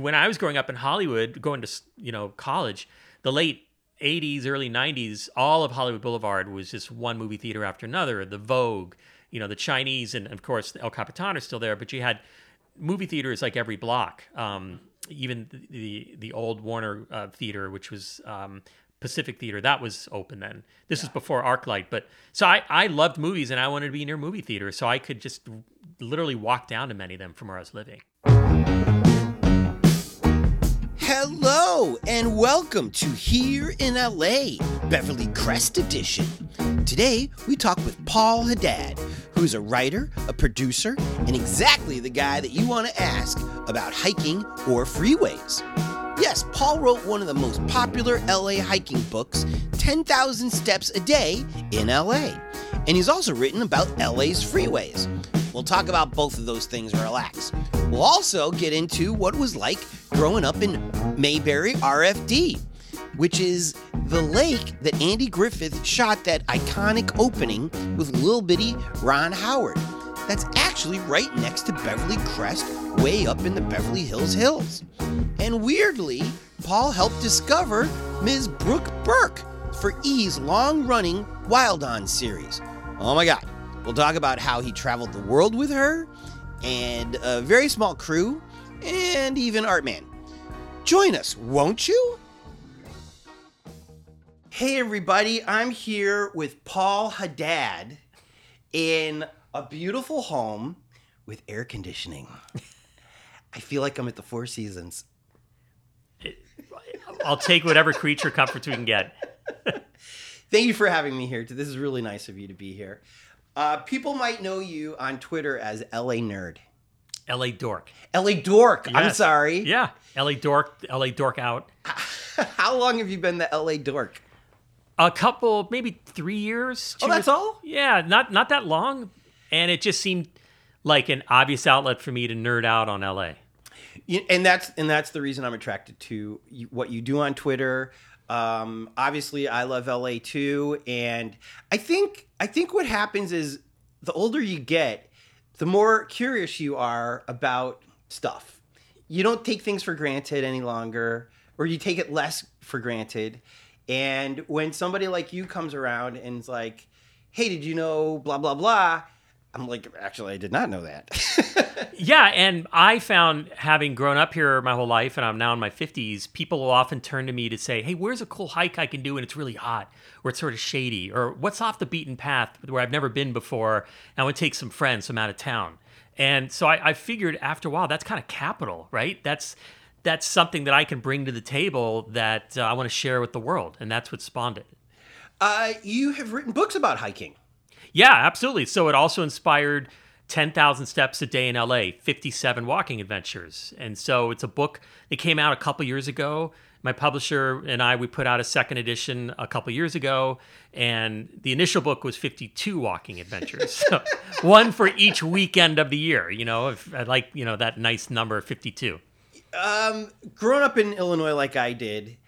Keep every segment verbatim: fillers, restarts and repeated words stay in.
when I was growing up in Hollywood, going to, you know, college, the late eighties, early nineties, all of Hollywood Boulevard was just one movie theater after another. The Vogue, you know, the Chinese, and of course the El Capitan are still there, but you had movie theaters like every block. Um, even the, the, the old Warner uh, Theater, which was um, Pacific Theater, that was open then. This yeah. was before ArcLight. But so I, I loved movies and I wanted to be near movie theaters, so I could just literally walk down to many of them from where I was living. Hello and welcome to Here in L A, Beverly Crest edition. Today we talk with Paul Haddad, who is a writer, a producer, and exactly the guy that you want to ask about hiking or freeways. Yes, Paul wrote one of the most popular L A hiking books, ten thousand Steps a Day in L A, and he's also written about L A's freeways. We'll talk about both of those things, relax. We'll also get into what it was like growing up in Mayberry R F D, which is the lake that Andy Griffith shot that iconic opening with little bitty Ron Howard. That's actually right next to Beverly Crest, way up in the Beverly Hills Hills. And weirdly, Paul helped discover Miz Brooke Burke for E's long-running Wild On series. Oh my God. We'll talk about how he traveled the world with her, and a very small crew, and even Artman. Join us, won't you? Hey everybody, I'm here with Paul Haddad in a beautiful home with air conditioning. I feel like I'm at the Four Seasons. I'll take whatever creature comforts we can get. Thank you for having me here. This is really nice of you to be here. Uh, people might know you on Twitter as L A Nerd. L A Dork. L A Dork. Yes. I'm sorry. Yeah. L A Dork. L A Dork out. How long have you been the L A Dork? A couple, maybe three years. Two oh, that's years. all? Yeah. Not not that long. And it just seemed like an obvious outlet for me to nerd out on L A. You, and that's and that's the reason I'm attracted to you, what you do on Twitter. Um, obviously, I love L A too, and I think I think what happens is the older you get, the more curious you are about stuff. You don't take things for granted any longer, or you take it less for granted. And when somebody like you comes around and is like, "Hey, did you know blah blah blah?" I'm like, "Actually, I did not know that." Yeah, and I found, having grown up here my whole life, and I'm now in my fifties, people will often turn to me to say, "Hey, where's a cool hike I can do and it's really hot, or it's sort of shady, or what's off the beaten path where I've never been before, and I would take some friends from out of town." And so I, I figured after a while, that's kind of capital, right? That's that's something that I can bring to the table that uh, I want to share with the world, and that's what spawned it. Uh, you have written books about hiking. Yeah, absolutely. So it also inspired ten thousand Steps a Day in L A, fifty-seven Walking Adventures. And so it's a book that came out a couple years ago. My publisher and I, we put out a second edition a couple years ago. And the initial book was fifty-two Walking Adventures, so one for each weekend of the year. You know, if I like, you know, that nice number fifty-two. Um, growing up in Illinois like I did,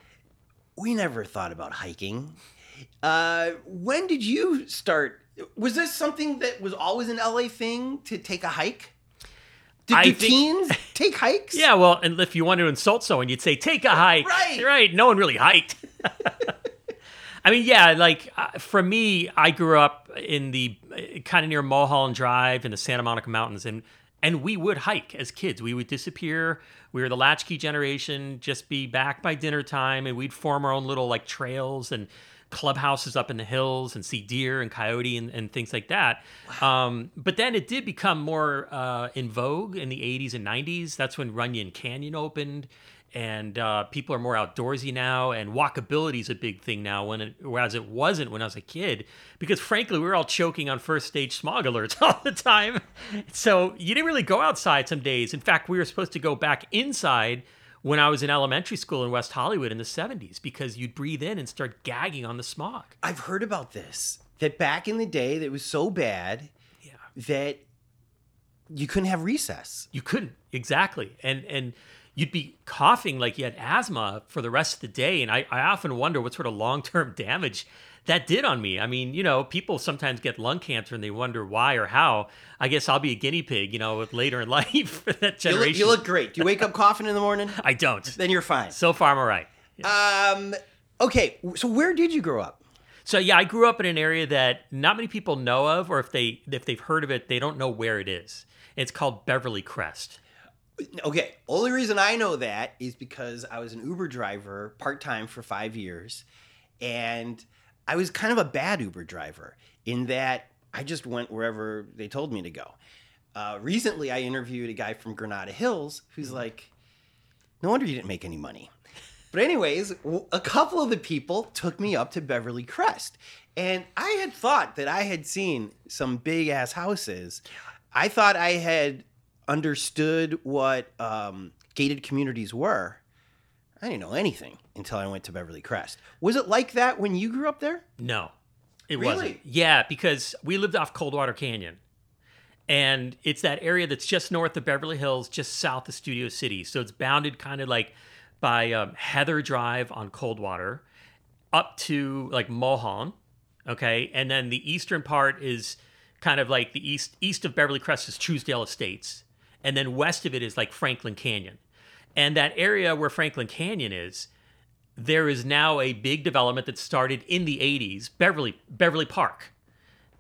we never thought about hiking. Uh, when did you start? Was this something that was always an L A thing, to take a hike? Did I do think, teens take hikes? Yeah, well, and if you want to insult someone, you'd say, take a hike. Right. Right. No one really hiked. I mean, yeah, like uh, for me, I grew up in the uh, kind of near Mulholland Drive in the Santa Monica Mountains, and and we would hike as kids. We would disappear. We were the latchkey generation, just be back by dinner time, and we'd form our own little like trails and clubhouses up in the hills and see deer and coyote and, and things like that. Wow. Um, but then it did become more uh, in vogue in the eighties and nineties. That's when Runyon Canyon opened, and uh, people are more outdoorsy now, and walkability is a big thing now, when it, whereas it wasn't when I was a kid, because frankly, we were all choking on first stage smog alerts all the time. So you didn't really go outside some days. In fact, we were supposed to go back inside when I was in elementary school in West Hollywood in the seventies, because you'd breathe in and start gagging on the smog. I've heard about this, that back in the day, that was so bad yeah. that you couldn't have recess. You couldn't, exactly. And and you'd be coughing like you had asthma for the rest of the day. And I, I often wonder what sort of long-term damage that did on me. I mean, you know, people sometimes get lung cancer and they wonder why or how. I guess I'll be a guinea pig, you know, later in life for that generation. You look, you look great. Do you wake up coughing in the morning? I don't. Then you're fine. So far, I'm all right. Yeah. Um, okay, so where did you grow up? So, yeah, I grew up in an area that not many people know of, or if, they, if they've heard of it, they don't know where it is. It's called Beverly Crest. Okay, only reason I know that is because I was an Uber driver part-time for five years, and I was kind of a bad Uber driver in that I just went wherever they told me to go. Uh, recently, I interviewed a guy from Granada Hills who's like, no wonder you didn't make any money. But anyways, a couple of the people took me up to Beverly Crest, and I had thought that I had seen some big-ass houses. I thought I had understood what um, gated communities were. I didn't know anything until I went to Beverly Crest. Was it like that when you grew up there? No, it really? wasn't. Yeah, because we lived off Coldwater Canyon. And it's that area that's just north of Beverly Hills, just south of Studio City. So it's bounded kind of like by um, Heather Drive on Coldwater up to like Mulholland, okay? And then the eastern part is kind of like the east east of Beverly Crest is Truesdale Estates. And then west of it is like Franklin Canyon. And that area where Franklin Canyon is, there is now a big development that started in the eighties, Beverly Beverly Park.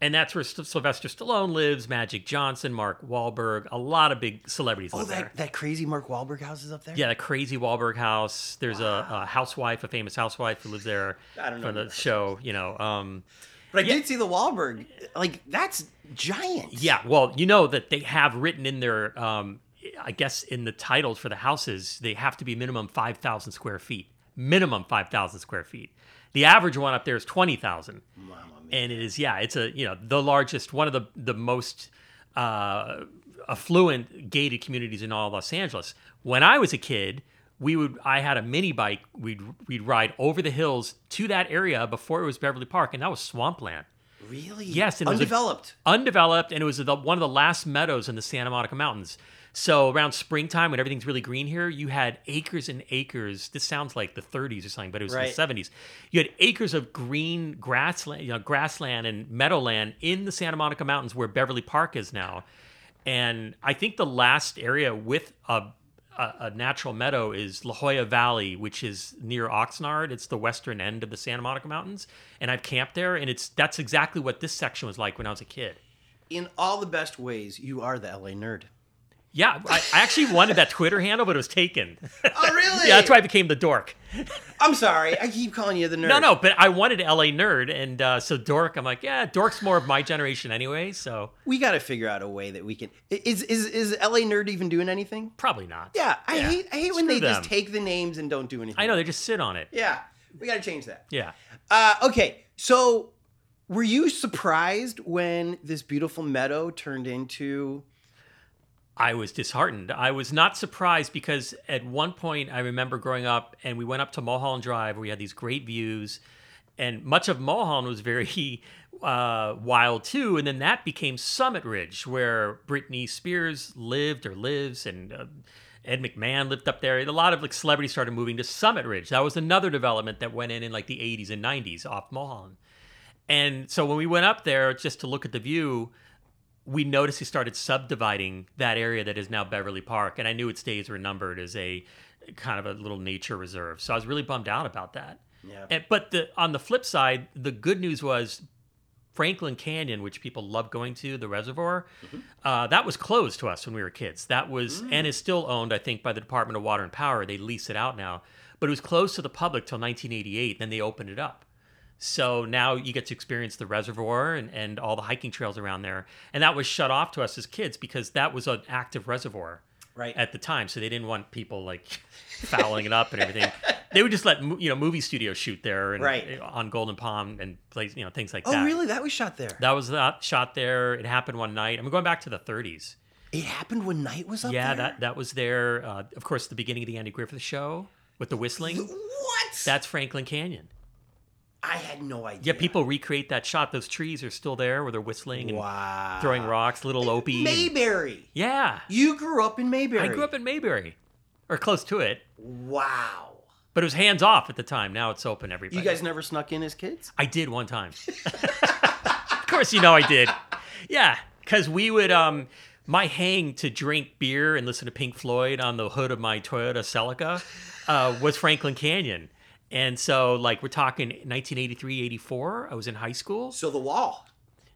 And that's where Sylvester Stallone lives, Magic Johnson, Mark Wahlberg, a lot of big celebrities oh, live that, there. Oh, that crazy Mark Wahlberg house is up there? Yeah, the crazy Wahlberg house. There's wow. a, a housewife, a famous housewife who lives there I don't know from the show, you know. Um, But I yeah. did see the Wahlberg. Like, that's giant. Yeah, well, you know that they have written in their, um, I guess in the titles for the houses, they have to be minimum five thousand square feet. Minimum five thousand square feet. The average one up there is twenty thousand. And it is, yeah, it's a, you know, the largest, one of the, the most uh, affluent gated communities in all of Los Angeles. When I was a kid, we would, I had a mini bike. We'd we'd ride over the hills to that area before it was Beverly Park, and that was swampland. Really? Yes, and undeveloped. It was a, undeveloped, and it was the, one of the last meadows in the Santa Monica Mountains. So around springtime, when everything's really green here, you had acres and acres. This sounds like the thirties or something, but it was right. the seventies. You had acres of green grassland, you know, grassland and meadowland in the Santa Monica Mountains, where Beverly Park is now. And I think the last area with a A, a natural meadow is La Jolla Valley, which is near Oxnard. It's the western end of the Santa Monica Mountains, and I've camped there, and it's that's exactly what this section was like when I was a kid. In all the best ways, you are the L A nerd. Yeah, I, I actually wanted that Twitter handle, but it was taken. Oh, really? Yeah, that's why I became the dork. I'm sorry, I keep calling you the nerd. No, no, but I wanted L A nerd, and uh, so dork, I'm like, yeah, dork's more of my generation anyway, so. We got to figure out a way that we can, is is is L A nerd even doing anything? Probably not. Yeah, I yeah. hate I hate Screw when they them. just take the names and don't do anything. I know, they just sit on it. Yeah, we got to change that. Yeah. Uh, okay, so were you surprised when this beautiful meadow turned into... I was disheartened. I was not surprised because at one point I remember growing up and we went up to Mulholland Drive where we had these great views and much of Mulholland was very uh, wild too. And then that became Summit Ridge where Britney Spears lived or lives and uh, Ed McMahon lived up there. And a lot of like celebrities started moving to Summit Ridge. That was another development that went in in like the eighties and nineties off Mulholland. And so when we went up there just to look at the view, we noticed he started subdividing that area that is now Beverly Park, and I knew its days were numbered as a kind of a little nature reserve. So I was really bummed out about that. Yeah. And, but the, on the flip side, the good news was Franklin Canyon, which people love going to, the reservoir, mm-hmm. uh, that was closed to us when we were kids. That was, mm. and is still owned, I think, by the Department of Water and Power. They lease it out now. But it was closed to the public till nineteen eighty-eight, then they opened it up. So now you get to experience the reservoir and, and all the hiking trails around there. And that was shut off to us as kids because that was an active reservoir right. at the time. So they didn't want people like fouling it up and everything. They would just let, you know, movie studios shoot there and right. on Golden Palm and place, you know, things like oh, that. Oh, really? That was shot there? That was that shot there. It happened one night. I'm going back to the thirties. It happened when night was up yeah, there? Yeah, that, that was there. Uh, of course, the beginning of the Andy Griffith show with the whistling. What? That's Franklin Canyon. I had no idea. Yeah, people recreate that shot. Those trees are still there where they're whistling and wow. throwing rocks, little Opie. Mayberry. And, yeah. You grew up in Mayberry. I grew up in Mayberry. or close to it. Wow. But it was hands off at the time. Now it's open, everybody. You guys never snuck in as kids? I did one time. Of course, you know I did. Yeah, because we would, um, my hang to drink beer and listen to Pink Floyd on the hood of my Toyota Celica uh, was Franklin Canyon. And so, like, we're talking nineteen eighty-three, eighty-four. I was in high school. So The Wall.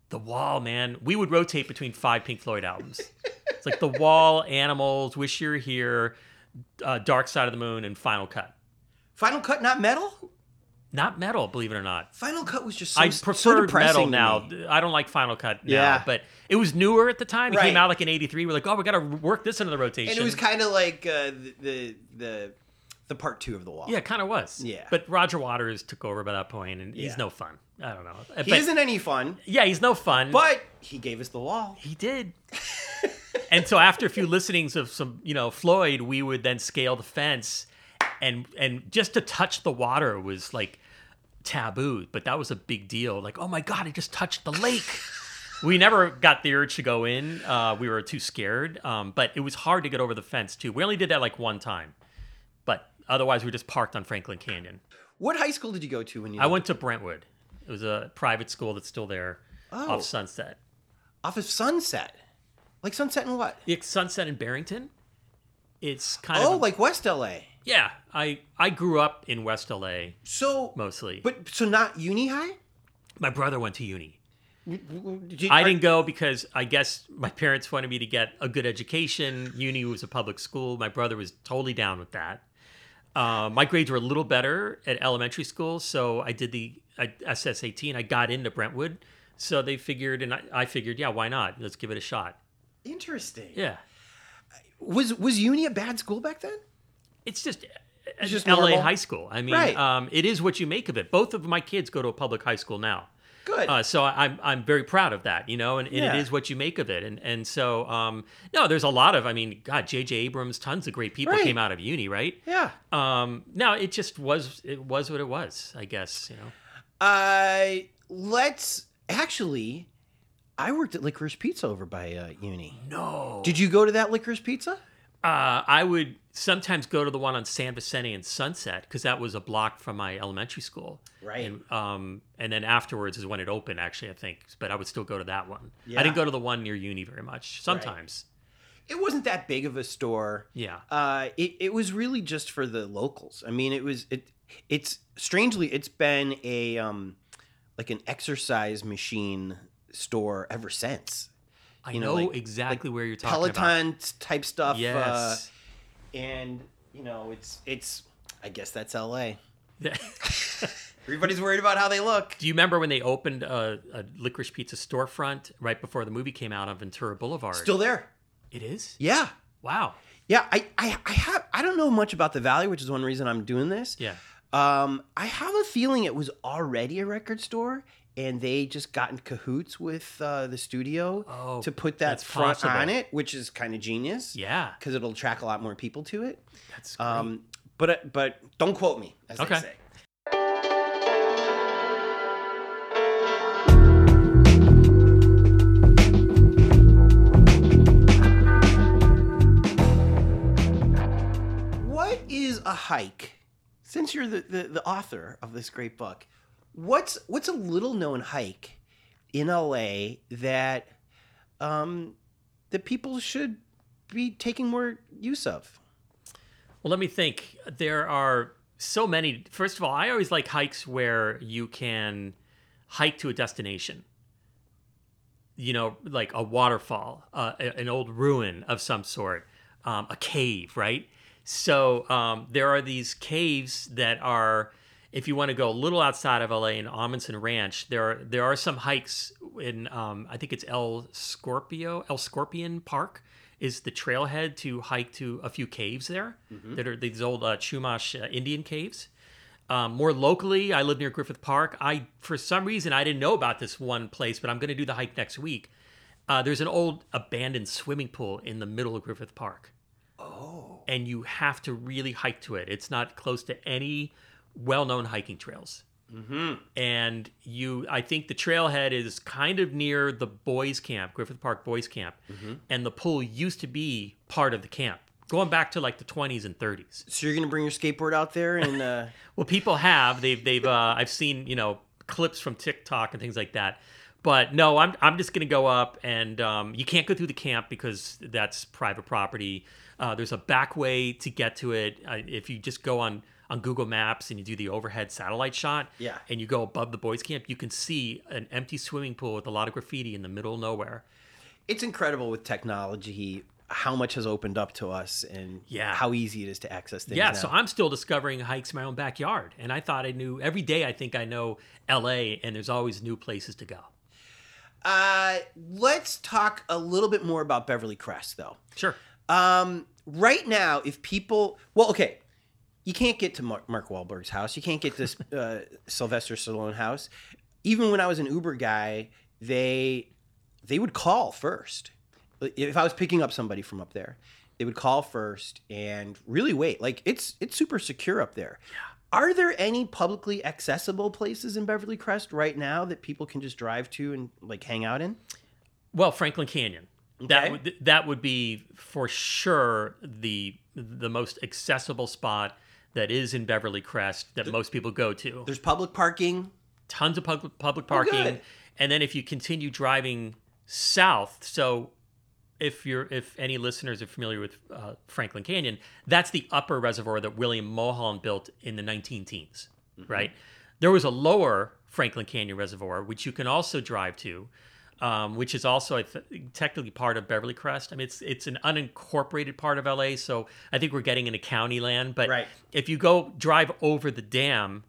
The Wall, man. We would rotate between five Pink Floyd albums. It's like The Wall, Animals, Wish You Were Here, uh, Dark Side of the Moon, and Final Cut. Final Cut, not metal? Not metal, believe it or not. Final Cut was just so I prefer so depressing metal now. I don't like Final Cut now, yeah. But it was newer at the time. It right. came out like in eighty-three. We're like, oh, we got to work this into the rotation. And it was kind of like uh, the the the part two of The Wall. Yeah, it kind of was. Yeah. But Roger Waters took over by that point, and yeah. he's no fun. I don't know. He but, isn't any fun. Yeah, he's no fun. But he gave us The Wall. He did. And so after a few listenings of some, you know, Floyd, we would then scale the fence. And and just to touch the water was like taboo, but that was a big deal. Like, oh my God, I just touched the lake. We never got the urge to go in. Uh, we were too scared, um, but it was hard to get over the fence too. We only did that like one time, but otherwise we were just parked on Franklin Canyon. What high school did you go to when you? I went to Brentwood. It was a private school that's still there, oh, off Sunset. Off of Sunset, like Sunset and what? It's Sunset in Barrington. It's kind oh, of oh, like West L A. Yeah, I, I grew up in West L A. So mostly, but so not uni high. My brother went to uni. Did you, I didn't go because I guess my parents wanted me to get a good education. Uni was a public school. My brother was totally down with that. Uh, my grades were a little better at elementary school, so I did the I, S S A T and I got into Brentwood. So they figured, and I, I figured, yeah, why not? Let's give it a shot. Interesting. Yeah. Was was uni a bad school back then? It's just, it's just L A normal. High school. I mean, right. um, it is what you make of it. Both of my kids go to a public high school now. Good. Uh, so I'm I'm very proud of that, you know, and, and yeah. it is what you make of it. And and so, um, no, there's a lot of, I mean, God, J J. Abrams, tons of great people right. came out of uni, right? Yeah. Um, no, it just was, it was what it was, I guess, you know. Uh, let's, actually, I worked at Licorice Pizza over by uh, uni. No. Did you go to that Licorice Pizza? Uh, I would sometimes go to the one on San Vicente and Sunset because that was a block from my elementary school. Right. And, um, and then afterwards is when it opened, actually, I think. But I would still go to that one. Yeah. I didn't go to the one near uni very much. Sometimes. Right. It wasn't that big of a store. Yeah. Uh, it, it was really just for the locals. I mean, it was it. It's strangely, it's been a um, like an exercise machine store ever since. I you know, know like, exactly like where you're talking Peloton about. Peloton type stuff. Yes. Uh, and, you know, it's, it's. I guess that's L A. Everybody's worried about how they look. Do you remember when they opened a, a Licorice Pizza storefront right before the movie came out on Ventura Boulevard? Still there. It is? Yeah. Wow. Yeah, I, I, I have. I don't know much about the Valley, which is one reason I'm doing this. Yeah. Um, I have a feeling it was already a record store. And they just got in cahoots with uh, the studio oh, to put that front possible. on it, which is kind of genius. Yeah, because it'll attract a lot more people to it. That's great. Um, but but don't quote me, as okay. they say. What is a hike? Since you're the, the, the author of this great book. What's what's a little known hike in L A that um, that people should be taking more use of? Well, let me think. There are so many. First of all, I always like hikes where you can hike to a destination. You know, like a waterfall, uh, an old ruin of some sort, um, a cave, right? So um, there are these caves that are. If you want to go a little outside of L A in Amundsen Ranch, there are, there are some hikes in, um, I think it's El Scorpio, El Scorpion Park is the trailhead to hike to a few caves there mm-hmm. that are these old uh, Chumash uh, Indian caves. Um, more locally, I live near Griffith Park. I, for some reason, I didn't know about this one place, but I'm going to do the hike next week. Uh, there's an old abandoned swimming pool in the middle of Griffith Park. Oh. And you have to really hike to it. It's not close to any well-known hiking trails. Mm-hmm. And you, I think the trailhead is kind of near the boys' camp, Griffith Park Boys' Camp. Mm-hmm. And the pool used to be part of the camp Going back to like the twenties and thirties. So you're going to bring your skateboard out there and uh... well, people have they've they've uh, I've seen, you know, clips from TikTok and things like that. But no, I'm I'm just going to go up and um, you can't go through the camp because that's private property. Uh, there's a back way to get to it. Uh, if you just go on on Google Maps and you do the overhead satellite shot, yeah, and you go above the boys' camp, you can see an empty swimming pool with a lot of graffiti in the middle of nowhere. It's incredible with technology how much has opened up to us and yeah. how easy it is to access things. Yeah, now. So I'm still discovering hikes in my own backyard. And I thought I knew, every day I think I know L A, and there's always new places to go. Uh, let's talk a little bit more about Beverly Crest, though. Sure. Um, right now, if people, well, okay, you can't get to Mark, Mark Wahlberg's house. You can't get this uh, Sylvester Stallone house. Even when I was an Uber guy, they they would call first. If I was picking up somebody from up there, they would call first and really wait. Like, it's it's super secure up there. Yeah. Are there any publicly accessible places in Beverly Crest right now that people can just drive to and, like, hang out in? Well, Franklin Canyon. Okay. That would, that would be, for sure, the the most accessible spot that is in Beverly Crest that there, most people go to. There's public parking. Tons of public, public parking. Oh, good. And then if you continue driving south, so... If you're, if any listeners are familiar with uh, Franklin Canyon, that's the upper reservoir that William Mulholland built in the nineteen teens, mm-hmm. right? There was a lower Franklin Canyon Reservoir, which you can also drive to, um, which is also I th- technically part of Beverly Crest. I mean, it's it's an unincorporated part of L A, so I think we're getting into county land. But right. if you go drive over the dam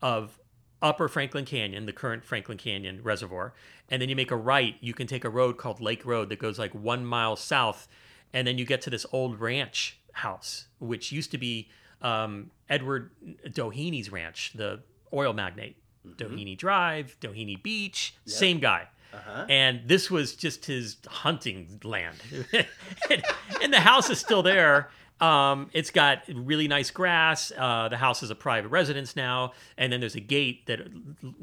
of Upper Franklin Canyon, the current Franklin Canyon Reservoir, and then you make a right, you can take a road called Lake Road that goes like one mile south, and then you get to this old ranch house, which used to be um, Edward Doheny's ranch, the oil magnate. Mm-hmm. Doheny Drive, Doheny Beach, yep. same guy. Uh-huh. And this was just his hunting land. and, and the house is still there. Um, it's got really nice grass. Uh, the house is a private residence now. And then there's a gate that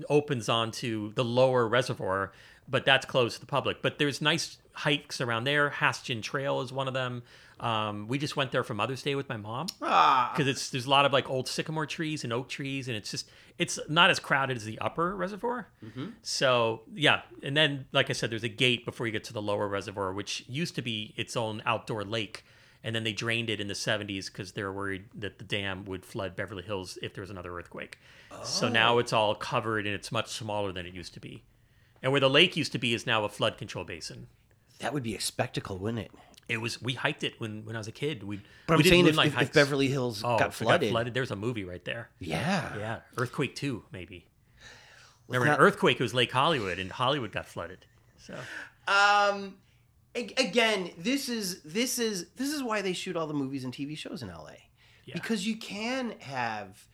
opens onto the lower reservoir, but that's closed to the public. But there's nice hikes around there. Hastin Trail is one of them. Um, we just went there for Mother's Day with my mom because it's there's a lot of like old sycamore trees and oak trees. And it's just, it's not as crowded as the upper reservoir. Mm-hmm. So yeah. And then, like I said, there's a gate before you get to the lower reservoir, which used to be its own outdoor lake. And then they drained it in the seventies because they were worried that the dam would flood Beverly Hills if there was another earthquake. Oh. So now it's all covered and it's much smaller than it used to be. And where the lake used to be is now a flood control basin. That would be a spectacle, wouldn't it? It was. We hiked it when, when I was a kid. We, but we I'm saying if, like if, if Beverly Hills oh, got flooded. Got flooded. There's a movie right there. Yeah. Yeah. Earthquake two, maybe. Well, Remember, not... an earthquake, it was Lake Hollywood, and Hollywood got flooded. So... Um... Again, this is this is this is why they shoot all the movies and T V shows in L A, yeah. because you can have,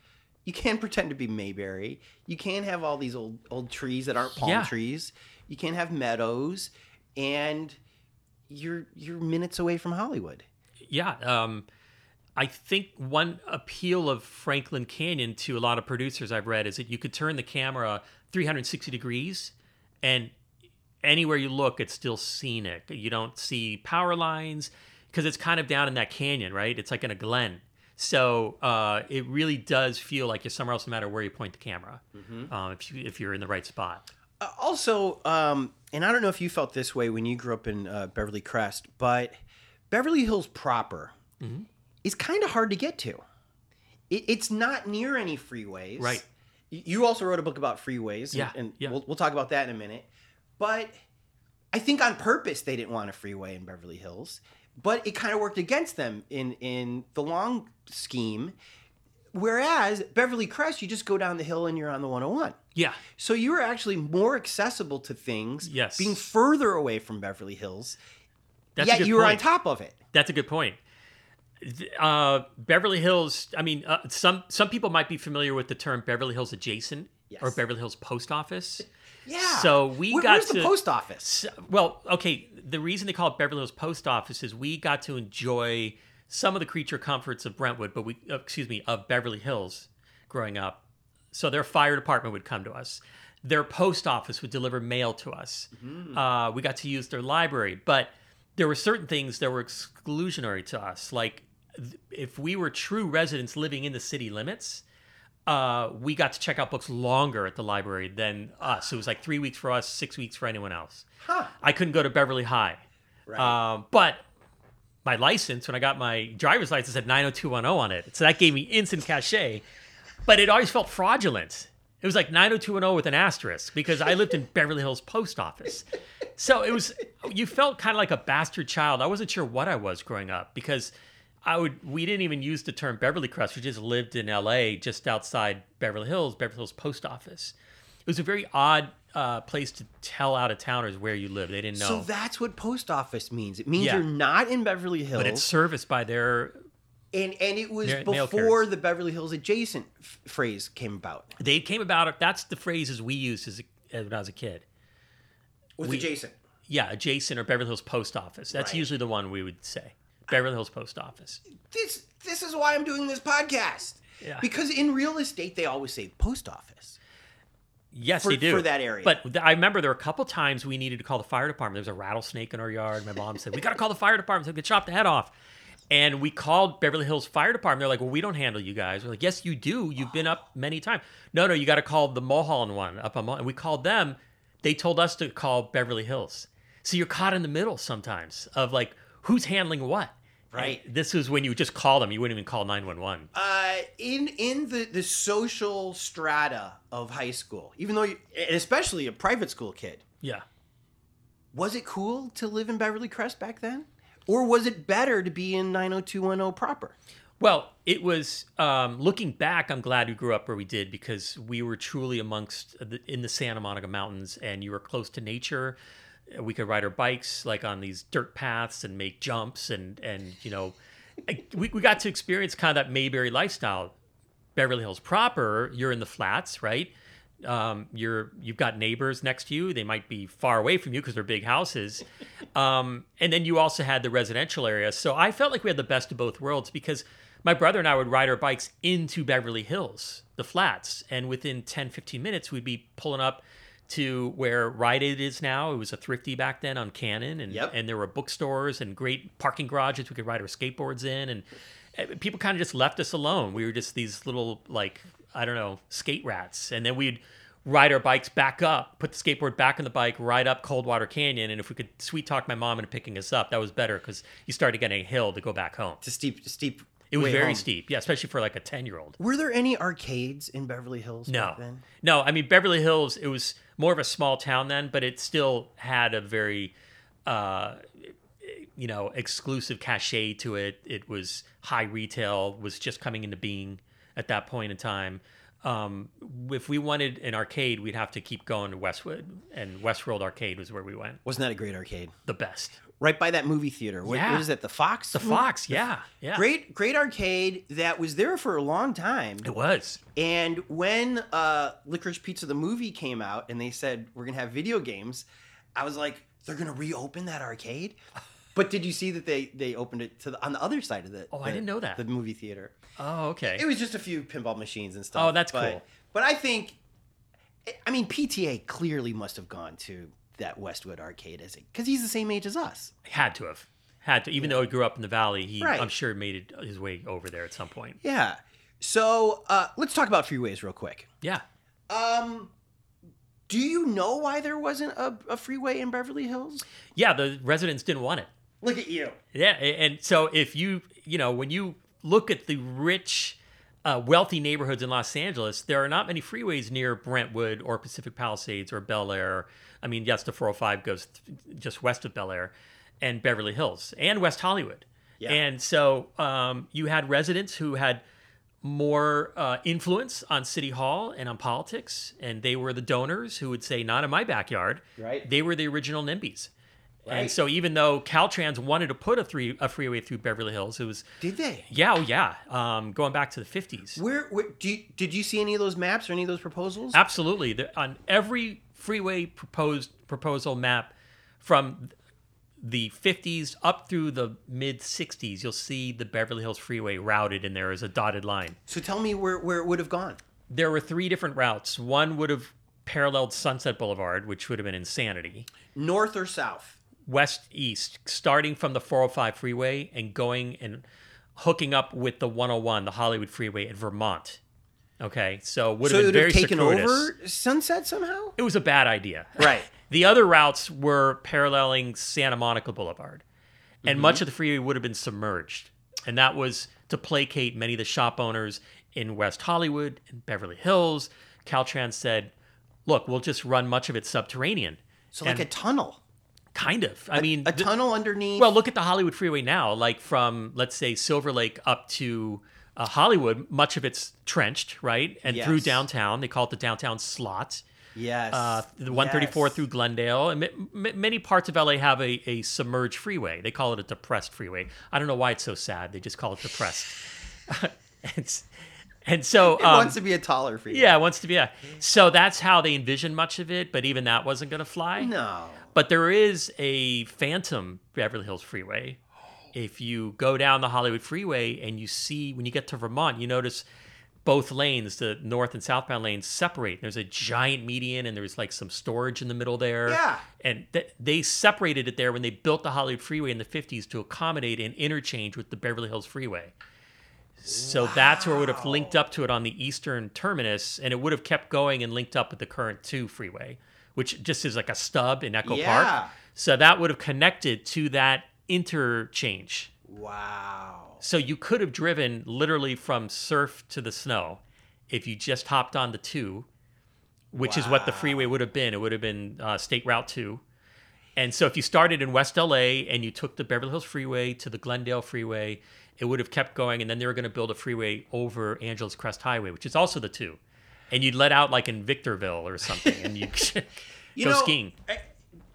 you can pretend to be Mayberry. You can have all these old old trees that aren't palm yeah. trees. You can have meadows, and you're you're minutes away from Hollywood. Yeah, um, I think one appeal of Franklin Canyon to a lot of producers I've read is that you could turn the camera three hundred sixty degrees and. Anywhere you look, it's still scenic. You don't see power lines because it's kind of down in that canyon, right? It's like in a glen. So uh, it really does feel like you're somewhere else no matter where you point the camera, mm-hmm. uh, if, you, if you're in the right spot. Uh, also, um, and I don't know if you felt this way when you grew up in uh, Beverly Crest, but Beverly Hills proper mm-hmm. is kind of hard to get to. It, it's not near any freeways. Right. You also wrote a book about freeways, yeah, and, and yeah. We'll, we'll talk about that in a minute. But I think on purpose they didn't want a freeway in Beverly Hills. But it kind of worked against them in, in the long scheme. Whereas Beverly Crest, you just go down the hill and you're on the one oh one. Yeah. So you were actually more accessible to things yes. being further away from Beverly Hills, That's yet you were point. on top of it. That's a good point. Uh, Beverly Hills, I mean, uh, some, some people might be familiar with the term Beverly Hills adjacent yes. or Beverly Hills post office. Yeah. So we Where, got where's to. Where's the post office? Well, okay. The reason they call it Beverly Hills Post Office is we got to enjoy some of the creature comforts of Brentwood, but we, excuse me, of Beverly Hills growing up. So their fire department would come to us, their post office would deliver mail to us. Mm-hmm. Uh, we got to use their library, but there were certain things that were exclusionary to us. Like if we were true residents living in the city limits, uh, we got to check out books longer at the library than us. It was like three weeks for us, six weeks for anyone else. Huh. I couldn't go to Beverly High. Right. Um, but my license, when I got my driver's license, had nine oh two one oh on it. So that gave me instant cachet. But it always felt fraudulent. It was like nine oh two one oh with an asterisk because I lived in Beverly Hills post office. So it was, you felt kind of like a bastard child. I wasn't sure what I was growing up because I would, we didn't even use the term Beverly Crest. We just lived in L A just outside Beverly Hills, Beverly Hills post office. It was a very odd uh, place to tell out of towners where you live. They didn't know. So that's what post office means. It means yeah. you're not in Beverly Hills. But it's serviced by their... And and it was before the Beverly Hills adjacent f- phrase came about. They came about. That's the phrases we used as, a, as when I was a kid. Was we, adjacent? Yeah, adjacent or Beverly Hills post office. That's right. Usually the one we would say. Beverly Hills post office. This this is why I'm doing this podcast. Yeah. Because in real estate, they always say post office. Yes, for, they do. For that area. But I remember there were a couple times we needed to call the fire department. There was a rattlesnake in our yard. My mom said, we got to call the fire department so we can chop the head off. And we called Beverly Hills Fire Department. They're like, well, we don't handle you guys. We're like, yes, you do. You've been up many times. No, no, you got to call the Mulholland one up on Mulholland. And we called them. They told us to call Beverly Hills. So you're caught in the middle sometimes of like, who's handling what? Right. And this is when you just call them. You wouldn't even call nine one one. Uh, in in the, the social strata of high school, even though, you, especially a private school kid. Yeah. Was it cool to live in Beverly Crest back then? Or was it better to be in nine oh two one oh proper? Well, it was, um, looking back, I'm glad we grew up where we did because we were truly amongst, the, in the Santa Monica Mountains, and you were close to nature. We could ride our bikes, like, on these dirt paths and make jumps, and, and you know, we, we got to experience kind of that Mayberry lifestyle. Beverly Hills proper, you're in the flats, right? Um, you're, you've got neighbors next to you. They might be far away from you because they're big houses. Um, and then you also had the residential area. So I felt like we had the best of both worlds because my brother and I would ride our bikes into Beverly Hills, the flats. And within ten, fifteen minutes, we'd be pulling up to where Rite Aid is now. It was a Thrifty back then on Cannon. And, yep. and there were bookstores and great parking garages we could ride our skateboards in. And people kind of just left us alone. We were just these little, like... I don't know, skate rats. And then we'd ride our bikes back up, put the skateboard back on the bike, ride up Coldwater Canyon. And if we could sweet talk my mom into picking us up, that was better because you started getting a hill to go back home. To steep, to steep. It was very home. steep. Yeah, especially for like a ten-year-old. Were there any arcades in Beverly Hills no. back then? No. I mean, Beverly Hills, it was more of a small town then, but it still had a very, uh, you know, exclusive cachet to it. It was high retail, was just coming into being at that point in time. Um, if we wanted an arcade, we'd have to keep going to Westwood, and Westworld Arcade was where we went. Wasn't that a great arcade? The best. Right by that movie theater. What, yeah. what is that, the Fox? The Fox, yeah. yeah. Great great arcade that was there for a long time. It was. And when uh, Licorice Pizza the movie came out and they said, we're going to have video games, I was like, they're going to reopen that arcade? But did you see that they, they opened it to the, on the other side of the? Oh, the, I didn't know that. The movie theater. Oh, okay. It was just a few pinball machines and stuff. Oh, that's but, cool. But I think, I mean, P T A clearly must have gone to that Westwood arcade, is it? Because he's the same age as us. Had to have. Had to. Even yeah. though he grew up in the valley, he right. I'm sure made it his way over there at some point. Yeah. So uh, let's talk about freeways real quick. Yeah. Um. Do you know why there wasn't a, a freeway in Beverly Hills? Yeah, the residents didn't want it. Look at you. Yeah, and so if you, you know, when you look at the rich, uh, wealthy neighborhoods in Los Angeles, there are not many freeways near Brentwood or Pacific Palisades or Bel Air. I mean, yes, the four oh five goes th- just west of Bel Air and Beverly Hills and West Hollywood. Yeah. And so um, you had residents who had more uh, influence on City Hall and on politics, and they were the donors who would say, not in my backyard. Right. They were the original NIMBYs. Right. And so even though Caltrans wanted to put a three a freeway through Beverly Hills, it was... Did they? Yeah, oh yeah. Um, going back to the fifties. Where, where do you, did you see any of those maps or any of those proposals? Absolutely. The, on every freeway proposed proposal map from the fifties up through the mid-sixties, you'll see the Beverly Hills Freeway routed in there as a dotted line. So tell me where, where it would have gone. There were three different routes. One would have paralleled Sunset Boulevard, which would have been insanity. North or south? west-east, starting from the four oh five freeway and going and hooking up with the one oh one, the Hollywood Freeway at Vermont. Okay, so would have so been very circuitous. So it would have taken over Sunset somehow? It was a bad idea. Right. The other routes were paralleling Santa Monica Boulevard, and mm-hmm. much of the freeway would have been submerged. And that was to placate many of the shop owners in West Hollywood and Beverly Hills. Caltrans said, look, we'll just run much of it subterranean. So and like a tunnel. Kind of. I a, mean... A th- tunnel underneath... Well, look at the Hollywood Freeway now. Like from, let's say, Silver Lake up to uh, Hollywood, much of it's trenched, right? And yes. through downtown. They call it the downtown slot. Yes. Uh, the one thirty-four yes. through Glendale. And m- m- many parts of L A have a, a submerged freeway. They call it a depressed freeway. I don't know why it's so sad. They just call it depressed. It's... And so it um, wants to be a taller freeway. Yeah, it wants to be a. So that's how they envisioned much of it, but even that wasn't going to fly. No. But there is a phantom Beverly Hills Freeway. If you go down the Hollywood Freeway and you see, when you get to Vermont, you notice both lanes, the north and southbound lanes, separate. There's a giant median and there's like some storage in the middle there. Yeah. And th- they separated it there when they built the Hollywood Freeway in the fifties to accommodate an interchange with the Beverly Hills Freeway. So wow. that's where it would have linked up to it on the eastern terminus, and it would have kept going and linked up with the current two freeway, which just is like a stub in Echo yeah. Park. So that would have connected to that interchange. Wow. So you could have driven literally from surf to the snow if you just hopped on the two, which wow. is what the freeway would have been. It would have been uh, State Route two. And so if you started in West L A and you took the Beverly Hills Freeway to the Glendale Freeway, it would have kept going, and then they were going to build a freeway over Angeles Crest Highway, which is also the two. And you'd let out like in Victorville or something, and you'd you go know, skiing. I,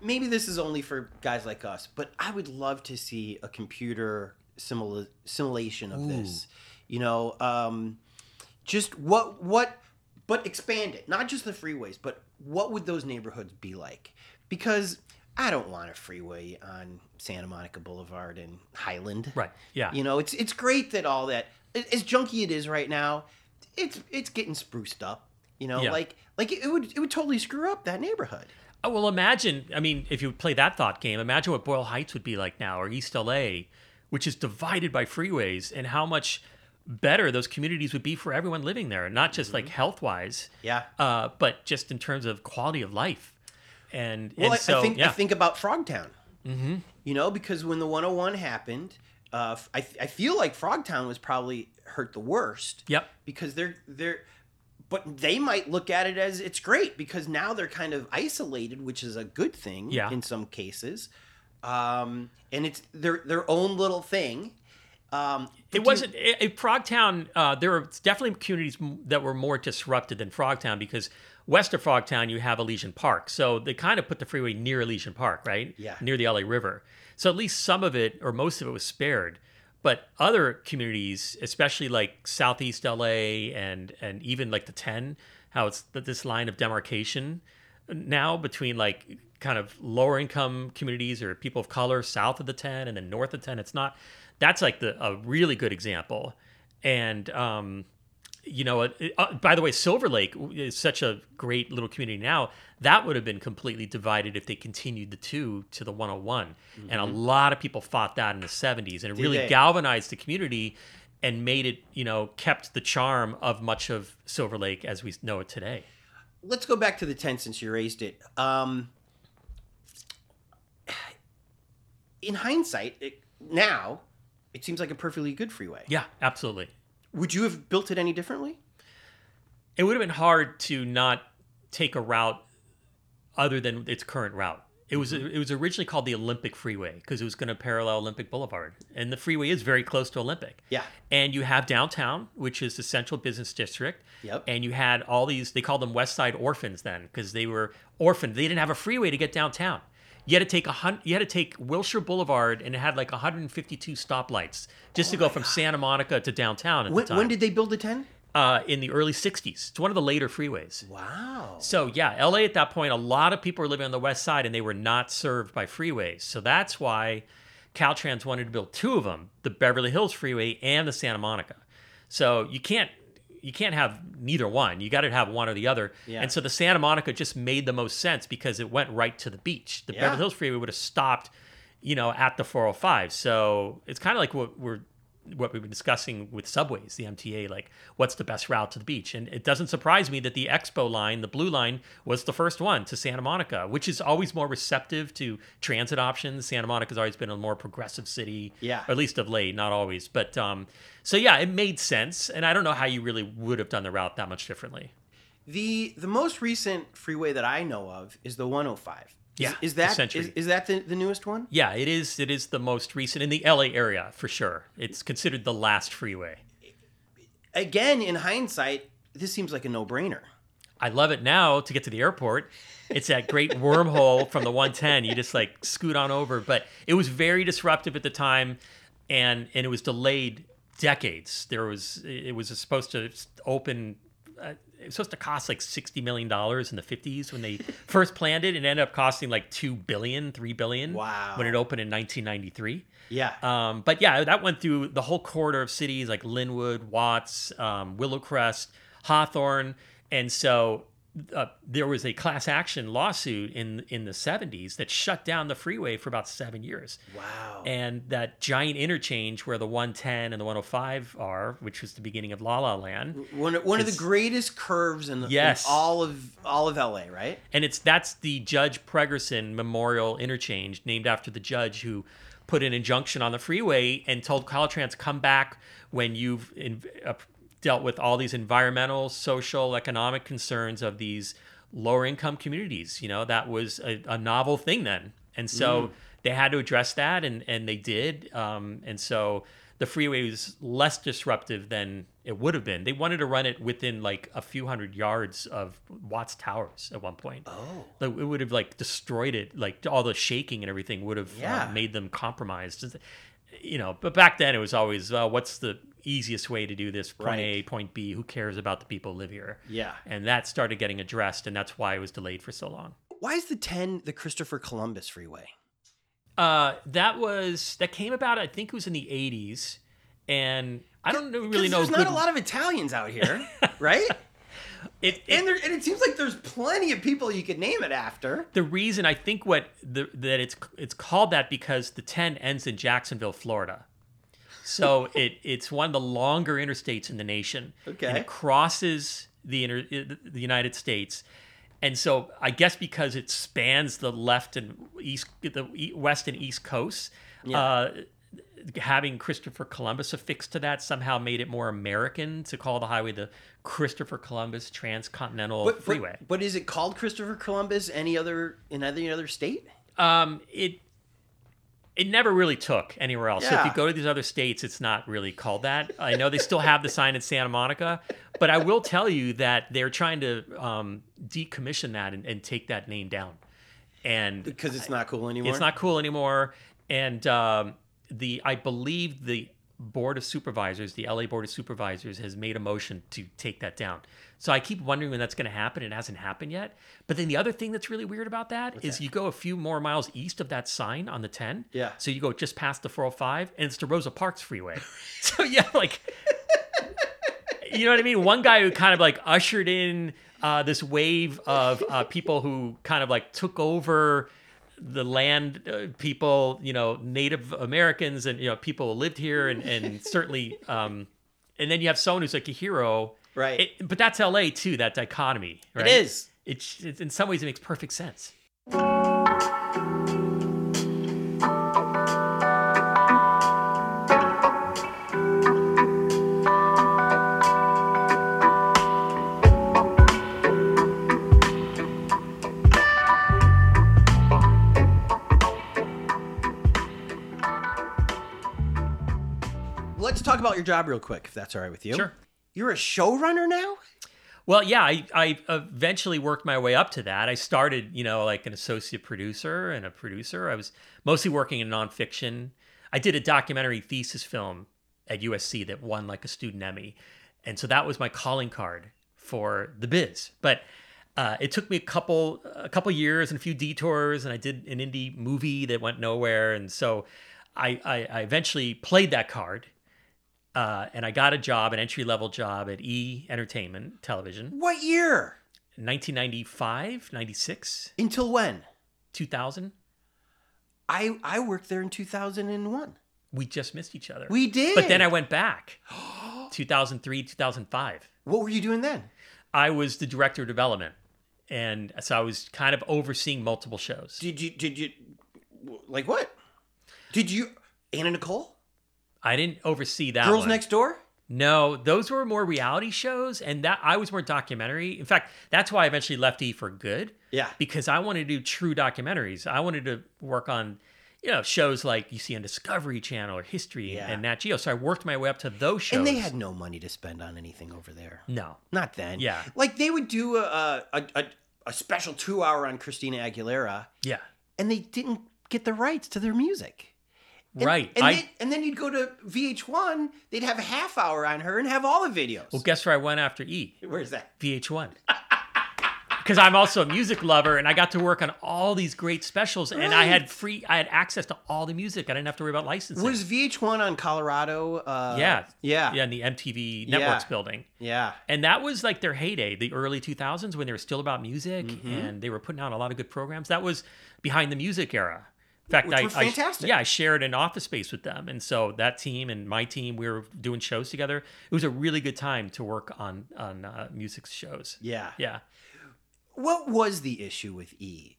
maybe this is only for guys like us, but I would love to see a computer simula- simulation of Ooh. This. You know, um, just what, what, but expand it. Not just the freeways, but what would those neighborhoods be like? Because... I don't want a freeway on Santa Monica Boulevard and Highland. Right. Yeah. You know, it's it's great that all that, as junky it is right now, it's it's getting spruced up. You know, yeah. like like it would it would totally screw up that neighborhood. Oh, well, imagine. I mean, if you play that thought game, imagine what Boyle Heights would be like now, or East L A, which is divided by freeways, and how much better those communities would be for everyone living there, not just mm-hmm. like health wise. Yeah. Uh, but just in terms of quality of life. And, well, and so, I think yeah. I think about Frogtown, mm-hmm. you know, because when the one oh one happened, uh, I I feel like Frogtown was probably hurt the worst. Yep. Because they're they're, but they might look at it as it's great because now they're kind of isolated, which is a good thing yeah. in some cases, um, and it's their their own little thing. Um, it wasn't you, it, Frogtown. Uh, there were definitely communities that were more disrupted than Frogtown because. West of Frogtown, you have Elysian Park. So they kind of put the freeway near Elysian Park, right? Yeah. Near the L A River. So at least some of it, or most of it, was spared. But other communities, especially like Southeast L A and and even like the ten, how it's this line of demarcation now between like kind of lower income communities or people of color south of the ten and then north of ten. It's not, that's like the a really good example. And, um, You know, uh, by the way, Silver Lake is such a great little community now. That would have been completely divided if they continued the two to the one oh one. Mm-hmm. And a lot of people fought that in the seventies. And it Did really they? galvanized the community and made it, you know, kept the charm of much of Silver Lake as we know it today. Let's go back to the ten since you raised it. Um, in hindsight, it, now, it seems like a perfectly good freeway. Yeah, absolutely. Would you have built it any differently? It would have been hard to not take a route other than its current route. It was it was originally called the Olympic Freeway because it was going to parallel Olympic Boulevard. And the freeway is very close to Olympic. Yeah. And you have downtown, which is the central business district. Yep. And you had all these, they called them West Side orphans then because they were orphaned. They didn't have a freeway to get downtown. You had to take a you had to take Wilshire Boulevard, and it had like one hundred fifty-two stoplights just oh to go from God. Santa Monica to downtown. At when, the time. When did they build the ten? Uh, in the early sixties. It's one of the later freeways. Wow. So yeah, L A at that point, a lot of people were living on the west side, and they were not served by freeways. So that's why Caltrans wanted to build two of them: the Beverly Hills Freeway and the Santa Monica. So you can't you can't have neither one. You got to have one or the other. Yeah. And so the Santa Monica just made the most sense because it went right to the beach. The yeah. Beverly Hills Freeway would have stopped, you know, at the four oh five. So it's kind of like what we're what we've been discussing with subways, the M T A, like what's the best route to the beach. And it doesn't surprise me that the Expo line, the blue line, was the first one to Santa Monica, which is always more receptive to transit options. Santa Monica's always been a more progressive city, yeah. or at least of late, not always. But um, so yeah, it made sense. And I don't know how you really would have done the route that much differently. The the most recent freeway that I know of is the one oh five. Yeah, is, is that is, is that the, the newest one? Yeah, it is. It is the most recent in the L A area for sure. It's considered the last freeway. Again, in hindsight, this seems like a no-brainer. I love it now to get to the airport. It's that great wormhole from the one ten. You just like scoot on over. But it was very disruptive at the time, and and it was delayed decades. There was it was supposed to open. Uh, It was supposed to cost like sixty million dollars in the fifties when they first planned it, and ended up costing like two billion dollars, three billion dollars wow. when it opened in nineteen ninety-three. Yeah. Um, but yeah, that went through the whole corridor of cities like Linwood, Watts, um, Willow Crest, Hawthorne. And so uh, there was a class action lawsuit in, in the seventies that shut down the freeway for about seven years. Wow. And that giant interchange where the one ten and the one oh five are, which was the beginning of La La Land. One, one of the greatest curves in, the, yes. in all of all of L A, right? And it's that's the Judge Pregerson Memorial Interchange, named after the judge who put an injunction on the freeway and told Caltrans, come back when you've... In, uh, dealt with all these environmental, social, economic concerns of these lower income communities. You know, that was a, a novel thing then. And so mm. they had to address that, and, and they did. Um, and so the freeway was less disruptive than it would have been. They wanted to run it within like a few hundred yards of Watts Towers at one point. Oh. It would have like destroyed it. Like all the shaking and everything would have yeah. uh, made them compromised. You know, but back then it was always, uh, what's the easiest way to do this, point right. A, point B, who cares about the people who live here? Yeah. And that started getting addressed, and that's why it was delayed for so long. Why is the ten the Christopher Columbus Freeway? Uh, that was, that came about, I think it was in the eighties, and I don't really know. There's good... not a lot of Italians out here, right? It, it, and, there, and it seems like there's plenty of people you could name it after. The reason I think what the, that it's it's called that because the ten ends in Jacksonville, Florida. So it it's one of the longer interstates in the nation. Okay. And it crosses the inter, the United States. And so I guess because it spans the left and east, the west and east coasts, yeah. uh, having Christopher Columbus affixed to that somehow made it more American to call the highway the Christopher Columbus Transcontinental but, Freeway. But, but is it called Christopher Columbus any other in any other state? Um, it it never really took anywhere else. Yeah. So if you go to these other states, it's not really called that. I know they still have the sign in Santa Monica, but I will tell you that they're trying to um, decommission that and, and take that name down. And because it's not cool anymore. It's not cool anymore, and. Um, The I believe the Board of Supervisors, the L A Board of Supervisors, has made a motion to take that down. So I keep wondering when that's going to happen. It hasn't happened yet. But then the other thing that's really weird about that What's is that? You go a few more miles east of that sign on the ten. Yeah. So you go just past the four oh five, and it's the Rosa Parks Freeway. So yeah, like, you know what I mean? One guy who kind of like ushered in uh, this wave of uh, people who kind of like took over the land uh, people, you know, Native Americans and, you know, people who lived here and, and certainly, um, and then you have someone who's like a hero. Right. It, but that's L A too, that dichotomy, right? It is. It's, it's in some ways it makes perfect sense. Talk about your job real quick, if that's all right with you. Sure. You're a showrunner now? Well, yeah, I, I eventually worked my way up to that. I started, you know, like an associate producer and a producer. I was mostly working in nonfiction. I did a documentary thesis film at U S C that won like a student Emmy. And so that was my calling card for the biz. But uh, it took me a couple, a couple years and a few detours, and I did an indie movie that went nowhere. And so I, I, I eventually played that card. Uh, and I got a job, an entry-level job at E! Entertainment Television. What year? nineteen ninety-five, ninety-six Until when? two thousand I I worked there in two thousand one We just missed each other. We did. But then I went back. two thousand three, two thousand five What were you doing then? I was the director of development. And so I was kind of overseeing multiple shows. Did you, did you, like what? Did you, Anna Nicole? I didn't oversee that Girls one. Next Door? No, those were more reality shows, and that I was more documentary. In fact, that's why I eventually left E! For good. Yeah. Because I wanted to do true documentaries. I wanted to work on, you know, shows like you see on Discovery Channel or History yeah. and Nat Geo. So I worked my way up to those shows. And they had no money to spend on anything over there. No. Not then. Yeah. Like they would do a a, a, a special two hour on Christina Aguilera. Yeah. And they didn't get the rights to their music. And, right. And, I, then, and then you'd go to V H one, they'd have a half hour on her and have all the videos. Well, guess where I went after E? Where's that? V H one. Because I'm also a music lover, and I got to work on all these great specials, right. and I had free, I had access to all the music. I didn't have to worry about licensing. Was V H one on Colorado? Uh, yeah. Yeah. Yeah, in the M T V Networks yeah. building. Yeah. And that was like their heyday, the early two thousands, when they were still about music, mm-hmm. and they were putting out a lot of good programs. That was behind the music era. In fact, Which I, were fantastic. I yeah, I shared an office space with them, and so that team and my team, we were doing shows together. It was a really good time to work on on uh, music shows. Yeah, yeah. What was the issue with E?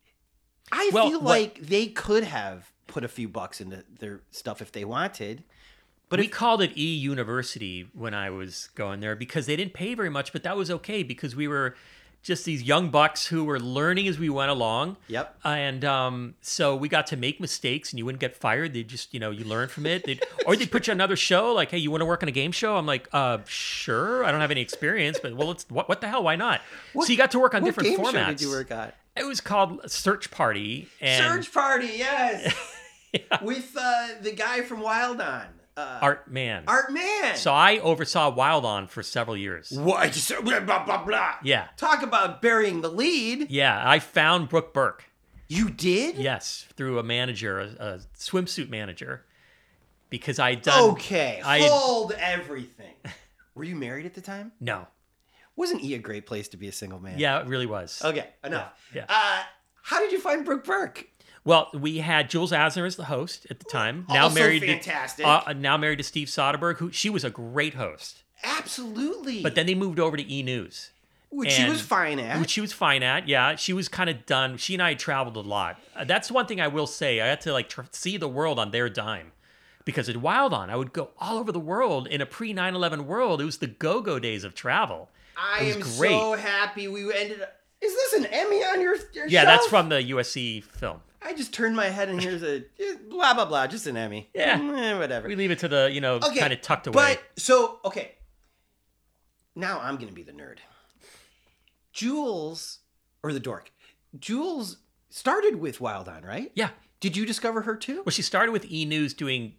I well, feel like what, they could have put a few bucks into their stuff if they wanted. But we if, called it E! University when I was going there because they didn't pay very much, but that was okay because we were. Just these young bucks who were learning as we went along. Yep. And um, so we got to make mistakes, and you wouldn't get fired. They just, you know, you learn from it. They'd, or they'd put you on another show, like, hey, you want to work on a game show? I'm like, uh, sure. I don't have any experience, but well, it's what, what the hell? Why not? What, so you got to work on different formats. What game show did you work on? It was called Search Party. And... Search Party, yes. yeah. With uh, the guy from Wild On. Uh, Art Man. Art Man. So I oversaw Wild On for several years. What? Just, blah, blah, blah, blah. Yeah. Talk about burying the lead. Yeah. I found Brooke Burke. You did? Yes. Through a manager, a, a swimsuit manager. Because I had done... Okay. I had, hold everything. Were you married at the time? No. Wasn't E! A great place to be a single man? Yeah, it really was. Okay. Enough. Yeah. yeah. Uh, how did you find Brooke Burke? Well, we had Jules Asner as the host at the time. Now also married fantastic. To, uh, now married to Steve Soderbergh, who she was a great host. Absolutely. But then they moved over to E! News. Which and, she was fine at. Which she was fine at, yeah. She was kind of done. She and I had traveled a lot. Uh, that's one thing I will say. I had to like tr- see the world on their dime. Because at Wild On, I would go all over the world in a pre nine eleven world. It was the go-go days of travel. I am great. so happy we ended up... Is this an Emmy on your, your Yeah, shelf? That's from the U S C film. I just turned my head and here's a blah, blah, blah, just an Emmy. Yeah. Mm, whatever. We leave it to the, you know, okay, kind of tucked away. But, so, okay. Now I'm going to be the nerd. Jules, or the dork, Jules started with Wild On, right? Yeah. Did you discover her too? Well, she started with E! News doing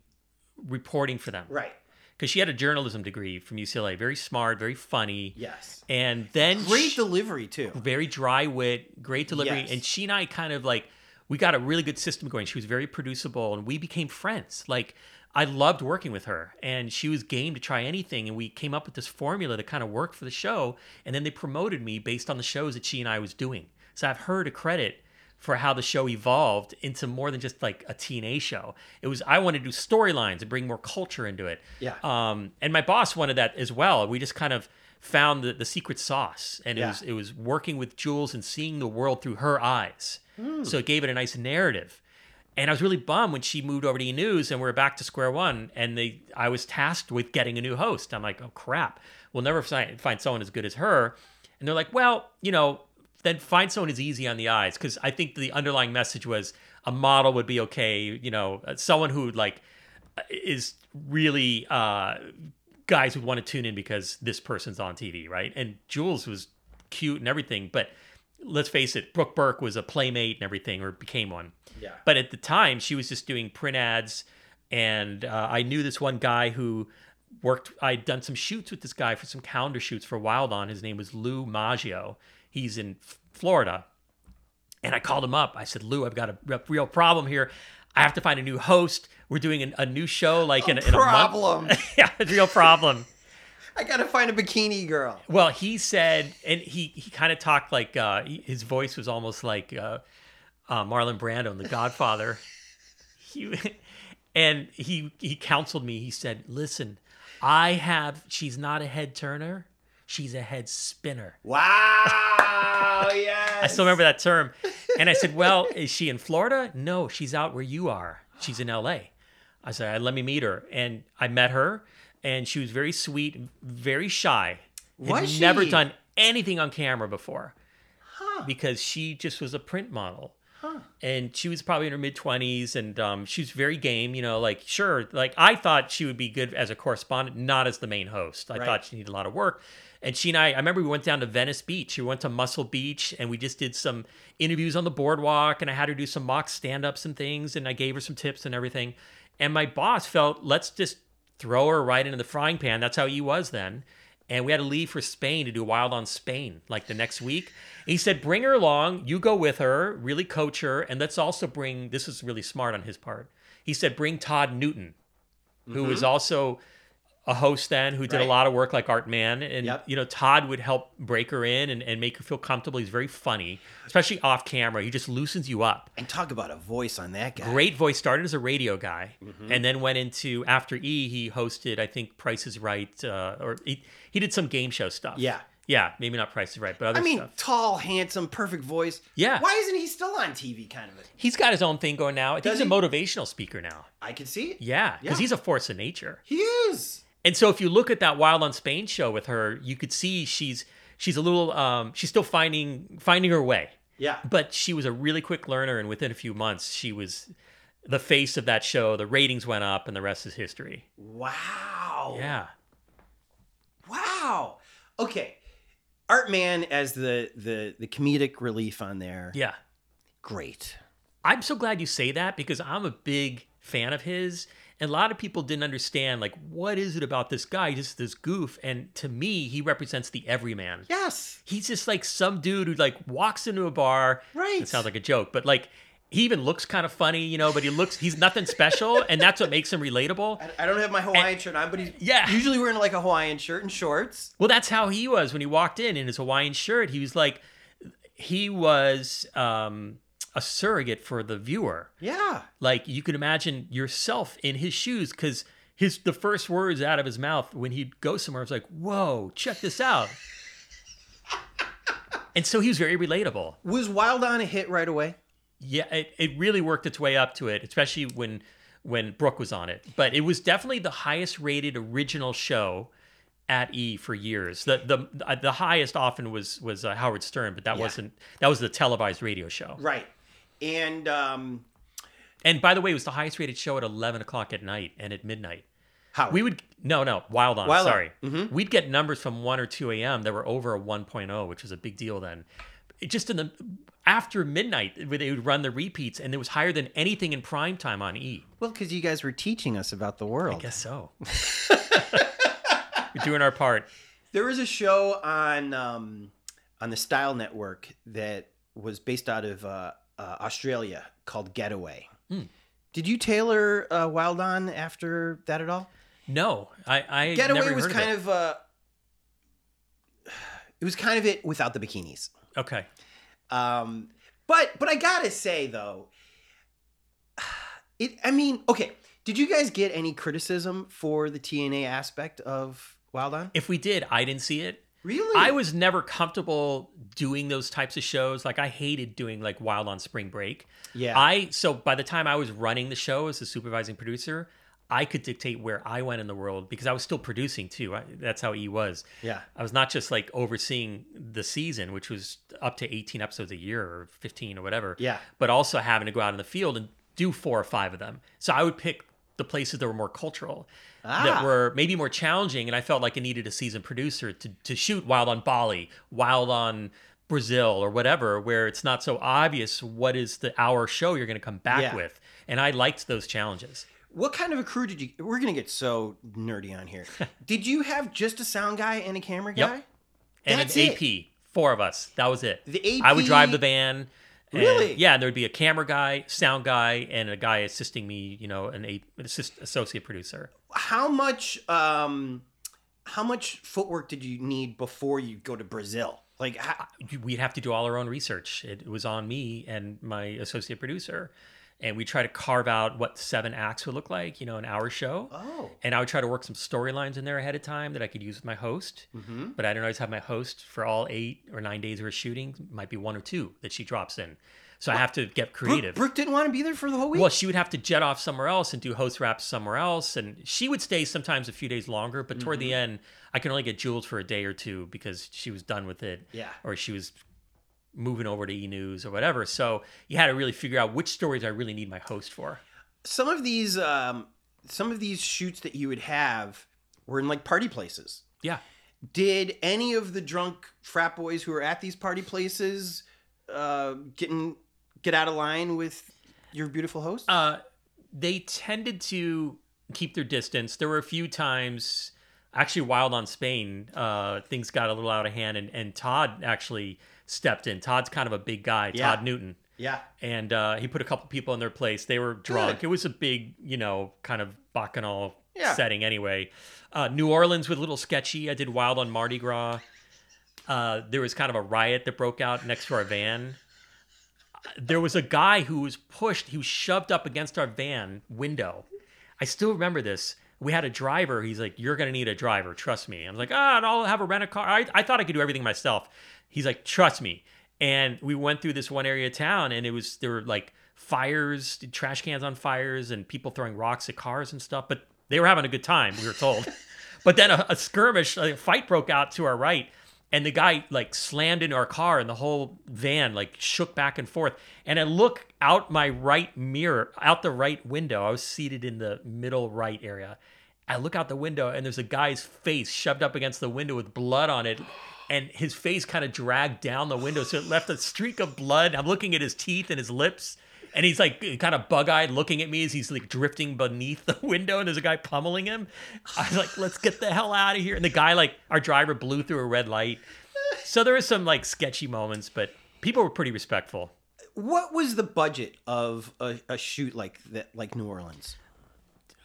reporting for them. Right. Because she had a journalism degree from U C L A. Very smart, very funny. Yes. And then... Great she, delivery too. Very dry wit, great delivery. Yes. And she and I kind of like... We got a really good system going. She was very producible, and we became friends. Like, I loved working with her, and she was game to try anything, and we came up with this formula to kind of work for the show, and then they promoted me based on the shows that she and I was doing. So I have her to credit for how the show evolved into more than just, like, a T N A show. It was, I wanted to do storylines and bring more culture into it. Yeah. Um, and my boss wanted that as well. We just kind of found the, the secret sauce, and yeah. it was it was working with Jules and seeing the world through her eyes. Mm. So it gave it a nice narrative. And I was really bummed when she moved over to E! News and we were back to square one. And they, I was tasked with getting a new host. I'm like, oh, crap. We'll never find, find someone as good as her. And they're like, well, you know, then find someone as easy on the eyes. Because I think the underlying message was a model would be okay. You know, someone who like is really uh, guys would want to tune in because this person's on T V, right? And Jules was cute and everything, but... Let's face it, Brooke Burke was a playmate and everything, or became one. Yeah. But at the time, she was just doing print ads, and uh, I knew this one guy who worked... I'd done some shoots with this guy for some calendar shoots for Wild On. His name was Lou Maggio. He's in Florida. And I called him up. I said, Lou, I've got a real problem here. I have to find a new host. We're doing an, a new show like in a, in a problem. Month. Yeah, a real problem. I got to find a bikini girl. Well, he said, and he, he kind of talked like, uh, his voice was almost like uh, uh, Marlon Brando in The Godfather. he, and he he counseled me. He said, listen, I have, she's not a head turner. She's a head spinner. Wow, yes. I still remember that term. And I said, well, is she in Florida? No, she's out where you are. She's in L A. I said, let me meet her. And I met her. And she was very sweet, very shy. Was she? Never done anything on camera before. Huh. Because she just was a print model. Huh. And she was probably in her mid-twenties. And um, she was very game, you know, like, sure. Like, I thought she would be good as a correspondent, not as the main host. I right. thought she needed a lot of work. And she and I, I remember we went down to Venice Beach. We went to Muscle Beach. And we just did some interviews on the boardwalk. And I had her do some mock stand-ups and things. And I gave her some tips and everything. And my boss felt, let's just throw her right into the frying pan. That's how he was then. And we had to leave for Spain to do Wild on Spain, like the next week. He said, bring her along. You go with her, really coach her. And let's also bring, this is really smart on his part. He said, bring Todd Newton, who mm-hmm. was also a host then, who did right. a lot of work like Art Mann. And, yep. you know, Todd would help break her in and, and make her feel comfortable. He's very funny, especially off camera. He just loosens you up. And talk about a voice on that guy. Great voice. Started as a radio guy mm-hmm. and then went into, after E, he hosted, I think, Price is Right. Uh, or he, he did some game show stuff. Yeah. Yeah. Maybe not Price is Right, but other stuff. I mean, stuff. Tall, handsome, perfect voice. Yeah. Why isn't he still on T V kind of a... He's got his own thing going now. I think Does he's he? a motivational speaker now. I can see it. Yeah. Because yeah. he's a force of nature. He is. And so if you look at that Wild on Spain show with her, you could see she's she's a little, um, she's still finding finding her way. Yeah. But she was a really quick learner, and within a few months, she was the face of that show. The ratings went up, and the rest is history. Wow. Yeah. Wow. Okay. Art Mann as the the the comedic relief on there. Yeah. Great. I'm so glad you say that, because I'm a big fan of his. And a lot of people didn't understand, like, what is it about this guy? He's just this goof. And to me, he represents the everyman. Yes. He's just like some dude who like walks into a bar. Right. It sounds like a joke, but like he even looks kind of funny, you know, but he looks, he's nothing special. And that's what makes him relatable. I, I don't have my Hawaiian and, shirt on, but he's yeah. usually wearing like a Hawaiian shirt and shorts. Well, that's how he was when he walked in in his Hawaiian shirt. He was like, he was... um a surrogate for the viewer. Yeah. Like you could imagine yourself in his shoes, because his the first words out of his mouth when he'd go somewhere was like, whoa, check this out. And so he was very relatable. Was Wild On a hit right away? Yeah, it, it really worked its way up to it, especially when when Brooke was on it. But it was definitely the highest rated original show at E for years. The the the highest often was was uh, Howard Stern, but that yeah. wasn't that was the televised radio show. Right. And um, and by the way, it was the highest rated show at eleven o'clock at night and at midnight. How we would no no Wild On Wild sorry on. Mm-hmm. We'd get numbers from one or two a m that were over a one point oh, which was a big deal then. It just in the after midnight where they would run the repeats, and it was higher than anything in prime time on E. Well, because you guys were teaching us about the world. I guess so. We're doing our part. There was a show on um, on the Style Network that was based out of. Uh, Uh, Australia called Getaway. Mm. Did you tailor uh, Wild On after that at all? No, I, I Getaway never was heard kind of. It. of uh, it was kind of it without the bikinis. Okay, um, but but I gotta say though, it. I mean, okay. Did you guys get any criticism for the T N A aspect of Wild On? If we did, I didn't see it. Really? I was never comfortable doing those types of shows. Like I hated doing like Wild on Spring Break. Yeah. I so by the time I was running the show as a supervising producer, I could dictate where I went in the world because I was still producing too. I, that's how E was. Yeah. I was not just like overseeing the season, which was up to eighteen episodes a year or fifteen or whatever. Yeah. But also having to go out in the field and do four or five of them. So I would pick the places that were more cultural, ah. that were maybe more challenging. And I felt like I needed a seasoned producer to to shoot Wild on Bali, Wild on Brazil or whatever, where it's not so obvious what is the hour show you're going to come back yeah. with. And I liked those challenges. What kind of a crew did you... We're going to get so nerdy on here. Did you have just a sound guy and a camera guy? Yep. And That's an A P. It. Four of us. That was it. The A P... I would drive the van... Really? And, yeah, and there'd be a camera guy, sound guy, and a guy assisting me, you know, an, a, an assist, associate producer. How much um, how much footwork did you need before you go to Brazil? Like how- We'd have to do all our own research. It, it was on me and my associate producer. And we try to carve out what seven acts would look like, you know, an hour show. Oh. And I would try to work some storylines in there ahead of time that I could use with my host. Mm-hmm. But I don't always have my host for all eight or nine days we were shooting. It might be one or two that she drops in. So what? I have to get creative. Brooke, Brooke didn't want to be there for the whole week? Well, she would have to jet off somewhere else and do host wraps somewhere else. And she would stay sometimes a few days longer. But toward mm-hmm. the end, I could only get Jules for a day or two because she was done with it. Yeah. Or she was moving over to E News or whatever. So you had to really figure out which stories I really need my host for. Some of these um, some of these shoots that you would have were in like party places. Yeah. Did any of the drunk frat boys who were at these party places uh, getting get out of line with your beautiful host? Uh, they tended to keep their distance. There were a few times, actually Wild on Spain, uh, things got a little out of hand and, and Todd actually stepped in. Todd's kind of a big guy, yeah. Todd Newton. Yeah. And uh, he put a couple people in their place. They were drunk. Good. It was a big, you know, kind of bacchanal yeah. setting anyway. Uh, New Orleans was a little sketchy. I did Wild on Mardi Gras. Uh, there was kind of a riot that broke out next to our van. There was a guy who was pushed. He was shoved up against our van window. I still remember this. We had a driver. He's like, "You're going to need a driver. Trust me." I was like, "Ah, oh, I'll have a rent-a-car." I, I thought I could do everything myself. He's like, "Trust me." And we went through this one area of town and it was, there were like fires, trash cans on fires and people throwing rocks at cars and stuff. But they were having a good time, we were told. But then a, a skirmish, a fight broke out to our right. And the guy like slammed into our car and the whole van like shook back and forth. And I look out my right mirror, out the right window. I was seated in the middle right area. I look out the window and there's a guy's face shoved up against the window with blood on it. And his face kind of dragged down the window. So it left a streak of blood. I'm looking at his teeth and his lips. And he's like kind of bug-eyed looking at me as he's like drifting beneath the window and there's a guy pummeling him. I was like, "Let's get the hell out of here." And the guy, like our driver blew through a red light. So there were some like sketchy moments, but people were pretty respectful. What was the budget of a, a shoot like that, like New Orleans?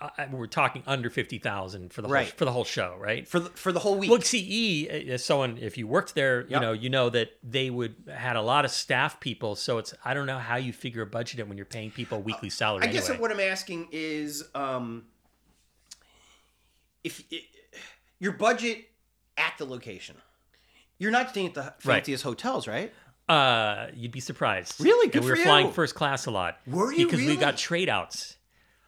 I, we're talking under fifty thousand for the right. whole, for the whole show, right? For the, for the whole week. Look, C E, as someone, if you worked there, yep. you know, you know that they would had a lot of staff people. So it's, I don't know how you figure a budget when you're paying people weekly salary. I anyway. guess what I'm asking is, um, if it, your budget at the location, you're not staying at the fanciest right. hotels, right? Uh, you'd be surprised. Really? Good and we for were you. flying first class a lot. Were you Because really? we got trade outs.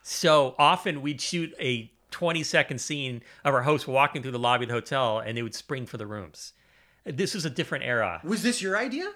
So often we'd shoot a twenty second scene of our host walking through the lobby of the hotel and they would spring for the rooms. This was a different era. Was this your idea?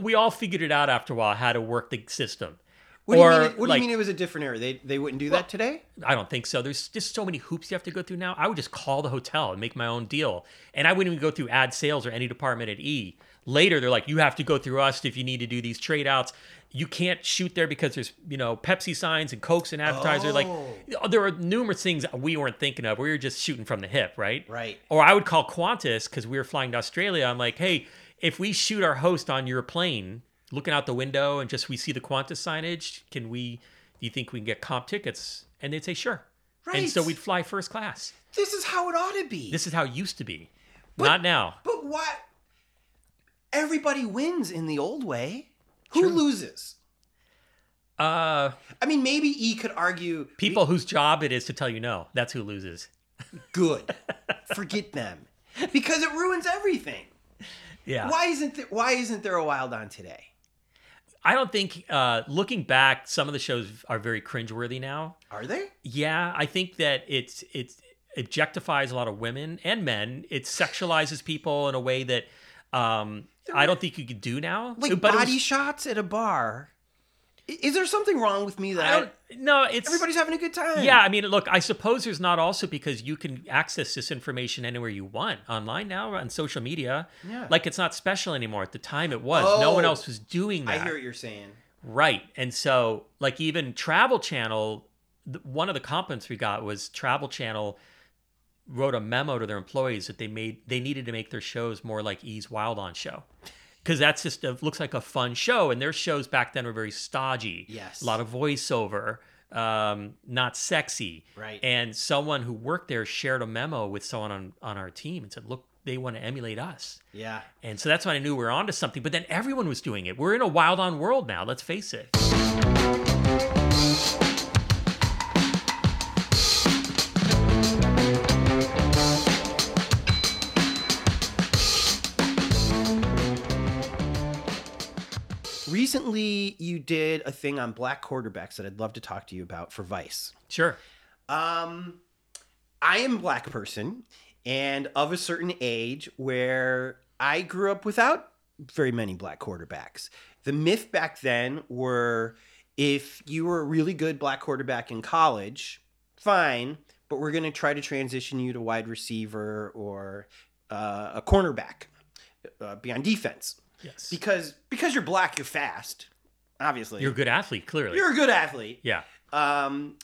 We all figured it out after a while how to work the system. What, or, do, you mean it, what like, do you mean it was a different era? They they wouldn't do well, that today? I don't think so. There's just so many hoops you have to go through now. I would just call the hotel and make my own deal. And I wouldn't even go through ad sales or any department at E. Later, they're like, "You have to go through us if you need to do these trade outs. You can't shoot there because there's, you know, Pepsi signs and Cokes and advertisers." Oh. Like, there were numerous things we weren't thinking of. We were just shooting from the hip, right? Right. Or I would call Qantas because we were flying to Australia. I'm like, "Hey, if we shoot our host on your plane, looking out the window and just we see the Qantas signage, can we, do you think we can get comp tickets?" And they'd say, "Sure." Right. And so we'd fly first class. This is how it ought to be. This is how it used to be. But, not now. But why? Everybody wins in the old way. Who True. loses? Uh, I mean, maybe E could argue... People we, whose job it is to tell you no. That's who loses. Good. Forget them. Because it ruins everything. Yeah. Why isn't there, why isn't there a Wild On today? I don't think... Uh, looking back, some of the shows are very cringeworthy now. Are they? Yeah. I think that it's it's objectifies a lot of women and men. It sexualizes people in a way that... Um, I don't think you could do now. Like but body was, shots at a bar. Is there something wrong with me that I don't, no, it's everybody's having a good time? Yeah, I mean, look, I suppose there's not also because you can access this information anywhere you want online now on social media. Yeah. Like it's not special anymore. At the time it was. Oh, no one else was doing that. I hear what you're saying. Right. And so like even Travel Channel, one of the compliments we got was Travel Channel wrote a memo to their employees that they made they needed to make their shows more like E's Wild On show. because that's just a, looks like a fun show. And their shows back then were very stodgy. Yes. A lot of voiceover, um, not sexy. Right. And someone who worked there shared a memo with someone on, on our team and said, look, they want to emulate us. Yeah. And so that's when I knew we were onto something. But then everyone was doing it. We're in a wild on world now. Let's face it. Recently, you did a thing on black quarterbacks that I'd love to talk to you about for Vice. Sure. Um, I am a black person and of a certain age where I grew up without very many black quarterbacks. The myth back then were if you were a really good black quarterback in college, fine, but we're going to try to transition you to wide receiver or uh, a cornerback, uh, be on defense. Yes. Because because you're black, you're fast, obviously. You're a good athlete, clearly. You're a good athlete. Yeah. Um,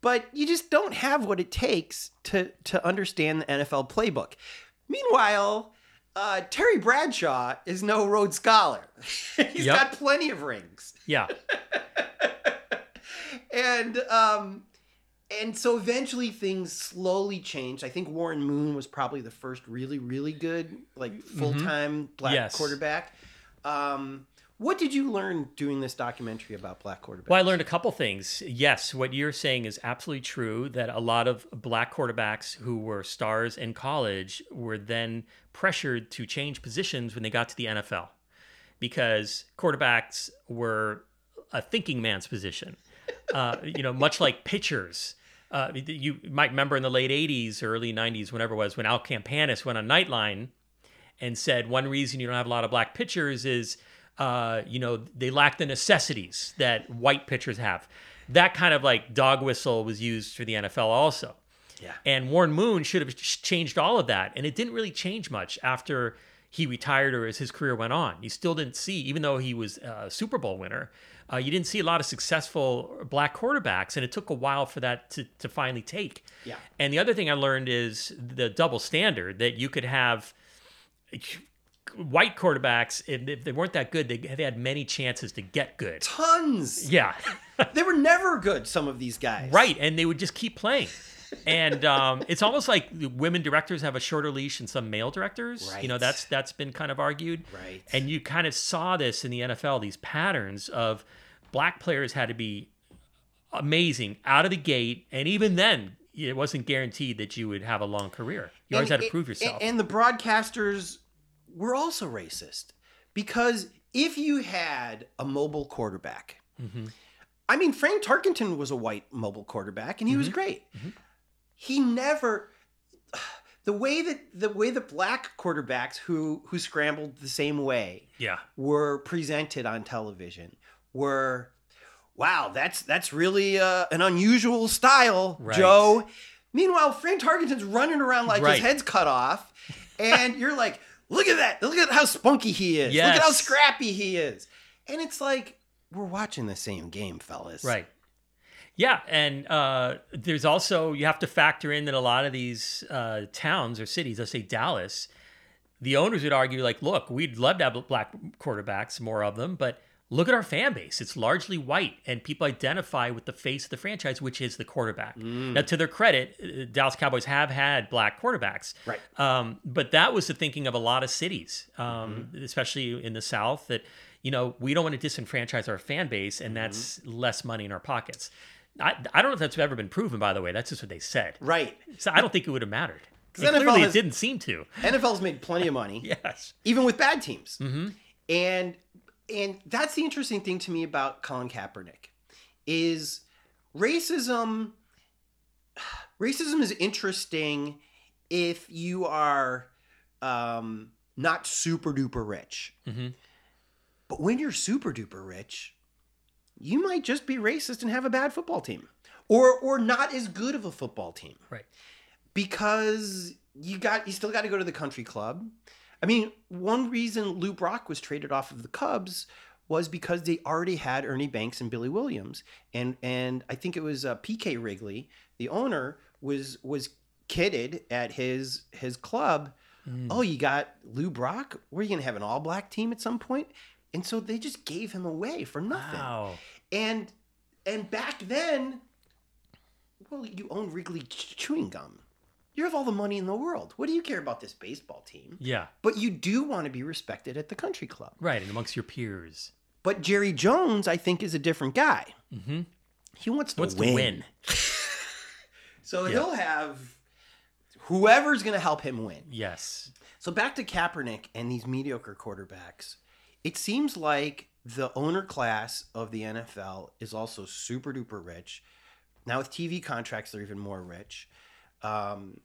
but you just don't have what it takes to, to understand the N F L playbook. Meanwhile, uh, Terry Bradshaw is no Rhodes Scholar. He's yep. got plenty of rings. Yeah. and um, and so eventually things slowly changed. I think Warren Moon was probably the first really, really good, like full-time mm-hmm. black yes. quarterback. Um, what did you learn doing this documentary about black quarterbacks? Well, I learned a couple things. Yes, what you're saying is absolutely true, that a lot of black quarterbacks who were stars in college were then pressured to change positions when they got to the N F L because quarterbacks were a thinking man's position. Uh, you know, much like pitchers. Uh, you might remember in the late eighties or early nineties, whenever it was, when Al Campanis went on Nightline and said, one reason you don't have a lot of black pitchers is, uh, you know, they lack the necessities that white pitchers have. That kind of like dog whistle was used for the N F L also. Yeah. And Warren Moon should have changed all of that. And it didn't really change much after he retired or as his career went on. You still didn't see, even though he was a Super Bowl winner, uh, you didn't see a lot of successful black quarterbacks, and it took a while for that to, to finally take. Yeah. And the other thing I learned is the double standard, that you could have white quarterbacks, if they weren't that good, they had many chances to get good. Tons! Yeah. They were never good, some of these guys. Right, and they would just keep playing. And um, it's almost like women directors have a shorter leash than some male directors. Right. You know, that's that's been kind of argued. Right. And you kind of saw this in the N F L, these patterns of black players had to be amazing out of the gate. And even then, it wasn't guaranteed that you would have a long career. You always and, had to prove yourself. And, and the broadcasters were also racist, because if you had a mobile quarterback, mm-hmm. I mean, Frank Tarkenton was a white mobile quarterback and he mm-hmm. was great. Mm-hmm. He never, the way that the way the black quarterbacks who who scrambled the same way yeah. were presented on television were, wow, that's that's really uh, an unusual style, right. Joe. Meanwhile, Fran Tarkenton's running around like right. his head's cut off, and you're like, look at that, look at how spunky he is, yes. look at how scrappy he is, and it's like, we're watching the same game, fellas, right. Yeah, and uh, there's also, you have to factor in that a lot of these uh, towns or cities, let's say Dallas, the owners would argue like, look, we'd love to have black quarterbacks, more of them, but look at our fan base. It's largely white, and people identify with the face of the franchise, which is the quarterback. Mm. Now, to their credit, Dallas Cowboys have had black quarterbacks. Right. Um, but that was the thinking of a lot of cities, um, mm-hmm. especially in the South, that, you know, we don't want to disenfranchise our fan base, and mm-hmm. that's less money in our pockets. I, I don't know if that's ever been proven, by the way. That's just what they said. Right. So I don't think it would have mattered. Because clearly has, it didn't seem to. N F L's made plenty of money. Yes. Even with bad teams. Mm-hmm. And and that's the interesting thing to me about Colin Kaepernick is racism. Racism is interesting if you are um, not super duper rich. Mm-hmm. But when you're super duper rich, you might just be racist and have a bad football team or or not as good of a football team. Right. Because you got you still got to go to the country club. I mean, one reason Lou Brock was traded off of the Cubs was because they already had Ernie Banks and Billy Williams. And and I think it was uh, P K Wrigley, the owner, was was kidded at his his club. Mm. Oh, you got Lou Brock, were you going to have an all-black team at some point? And so they just gave him away for nothing. Wow. And and back then, well, you own Wrigley chewing gum. You have all the money in the world. What do you care about this baseball team? Yeah. But you do want to be respected at the country club. Right, and amongst your peers. But Jerry Jones, I think, is a different guy. Mm-hmm. He wants to wants win. To win. So yeah. he'll have whoever's going to help him win. Yes. So back to Kaepernick and these mediocre quarterbacks. It seems like the owner class of the N F L is also super duper rich. Now with T V contracts, they're even more rich. Um,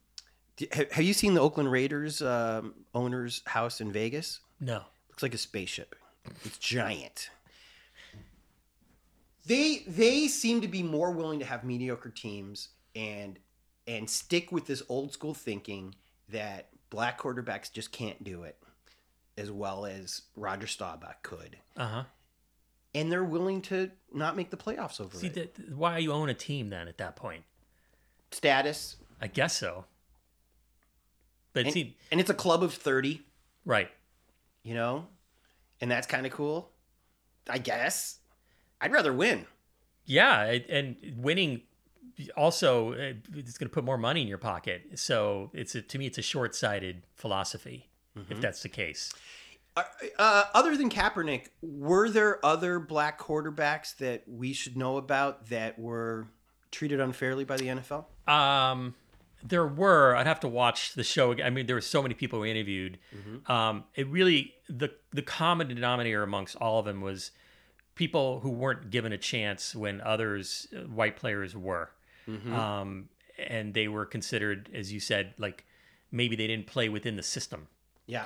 have you seen the Oakland Raiders um, owner's house in Vegas? No. Looks like a spaceship. It's giant. They they seem to be more willing to have mediocre teams and and stick with this old school thinking that black quarterbacks just can't do it as well as Roger Staubach could. Uh-huh. And they're willing to not make the playoffs over See, it. The, why you own a team then at that point? Status. I guess so. But and, seemed... and it's a club of thirty. Right. You know? And that's kind of cool, I guess. I'd rather win. Yeah, and winning also it's going to put more money in your pocket. So it's a, to me, it's a short-sighted philosophy, mm-hmm. if that's the case. Uh, uh, other than Kaepernick, were there other black quarterbacks that we should know about that were treated unfairly by the N F L? Um. There were. I'd have to watch the show again. I mean, there were so many people we interviewed. Mm-hmm. Um, it really, the the common denominator amongst all of them was people who weren't given a chance when others, uh, white players were. Mm-hmm. Um, and they were considered, as you said, like maybe they didn't play within the system. Yeah.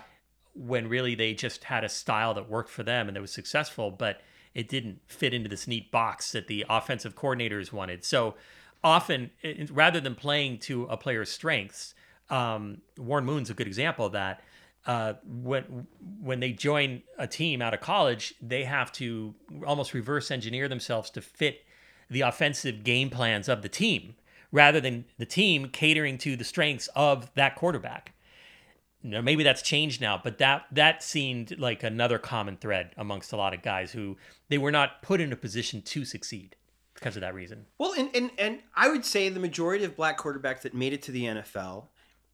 When really they just had a style that worked for them and that was successful, but it didn't fit into this neat box that the offensive coordinators wanted. So often, rather than playing to a player's strengths, um, Warren Moon's a good example of that. Uh, when when they join a team out of college, they have to almost reverse engineer themselves to fit the offensive game plans of the team, rather than the team catering to the strengths of that quarterback. Now, maybe that's changed now, but that that seemed like another common thread amongst a lot of guys who they were not put in a position to succeed. Because of that reason. Well, and, and, and I would say the majority of black quarterbacks that made it to the N F L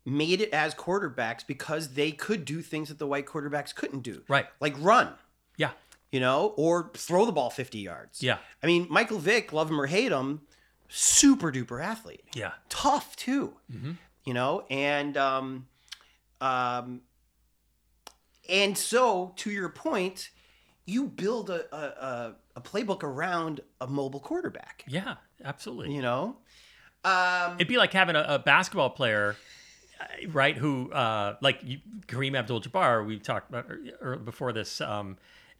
made it as quarterbacks because they could do things that the white quarterbacks couldn't do. Right. Like run. Yeah. You know, or throw the ball fifty yards. Yeah. I mean, Michael Vick, love him or hate him, super duper athlete. Yeah. Tough too. Mm-hmm. You know, and, um, um, and so to your point, you build a, a, a playbook around a mobile quarterback. Yeah, absolutely. You know? Um, It'd be like having a, a basketball player, right, who, uh, like you, Kareem Abdul-Jabbar, we talked about or before this, um,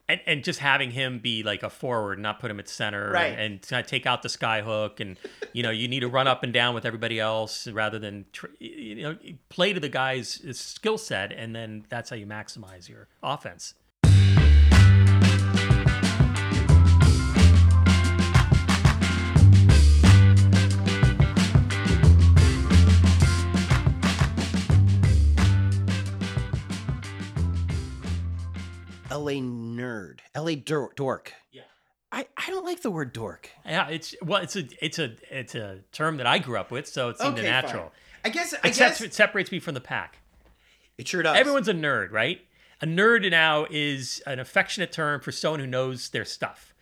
and, and just having him be like a forward, not put him at center, right. and, and kind of take out the sky hook, and, you know, you need to run up and down with everybody else rather than, tr- you know, play to the guy's skill set, and then that's how you maximize your offense. L A nerd, L A dork. Yeah, I, I don't like the word dork. Yeah, it's well, it's a it's a it's a term that I grew up with, so it seemed okay, natural. Fine. I guess I Except guess it separates me from the pack. It sure does. Everyone's a nerd, right? A nerd now is an affectionate term for someone who knows their stuff.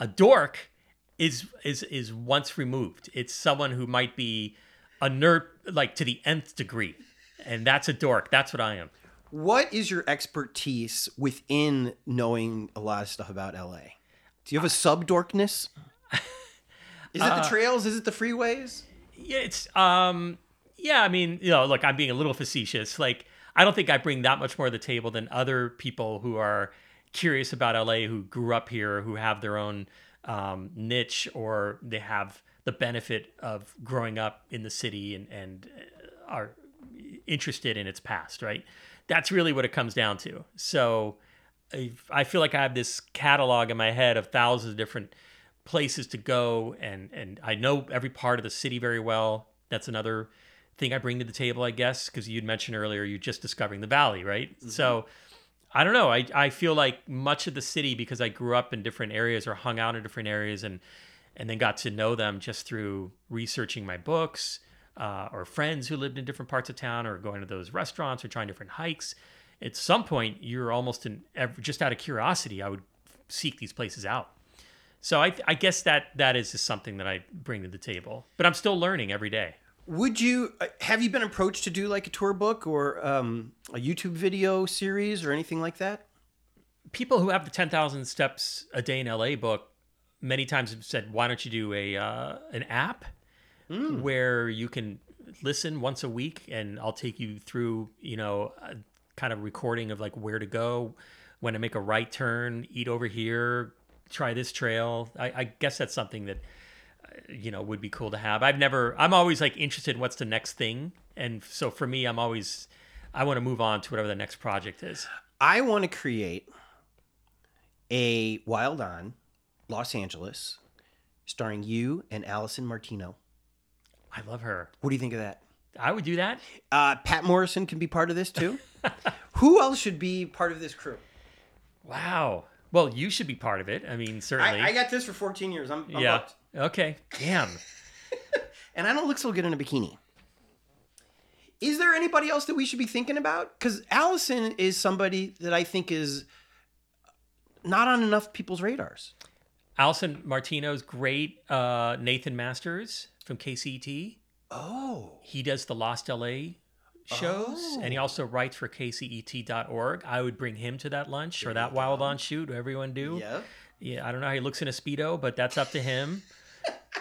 A dork is is is once removed. It's someone who might be a nerd like to the nth degree, and that's a dork. That's what I am. What is your expertise within knowing a lot of stuff about L A? Do you have a sub-dorkness? Is it uh, the trails? Is it the freeways? Yeah, it's, um, yeah, I mean, you know, look, I'm being a little facetious. Like, I don't think I bring that much more to the table than other people who are curious about L A, who grew up here, who have their own um, niche, or they have the benefit of growing up in the city and, and are interested in its past, right? That's really what it comes down to. So I feel like I have this catalog in my head of thousands of different places to go. And, and I know every part of the city very well. That's another thing I bring to the table, I guess, because you'd mentioned earlier, you're just discovering the valley, right? Mm-hmm. So I don't know. I, I feel like much of the city, because I grew up in different areas or hung out in different areas and and then got to know them just through researching my books uh, or friends who lived in different parts of town or going to those restaurants or trying different hikes. At some point, you're almost in, just out of curiosity, I would seek these places out. So I, I guess that that is just something that I bring to the table. But I'm still learning every day. Would you, have you been approached to do like a tour book or um, a YouTube video series or anything like that? People who have the ten thousand steps a day in L A book many times have said, why don't you do a uh, an app mm. where you can listen once a week and I'll take you through, you know, a kind of recording of like where to go, when to make a right turn, eat over here, try this trail. I, I guess that's something that, you know, would be cool to have. I've never, I'm always like interested in what's the next thing. And so for me, I'm always, I want to move on to whatever the next project is. I want to create a Wild On Los Angeles starring you and Allison Martino. I love her. What do you think of that? I would do that. Uh, Pat Morrison can be part of this too. Who else should be part of this crew? Wow. Well, you should be part of it. I mean, certainly. I, I got this for fourteen years. I'm, I'm yeah. hooked. Okay. Damn. And I don't look so good in a bikini. Is there anybody else that we should be thinking about? Because Allison is somebody that I think is not on enough people's radars. Allison Martino's great. Uh, Nathan Masters from K C E T. Oh. He does the Lost L A shows, oh. and he also writes for K C E T dot org. I would bring him to that lunch there or that Wild On shoot, everyone do. Yeah. Yeah, I don't know how he looks in a Speedo, but that's up to him.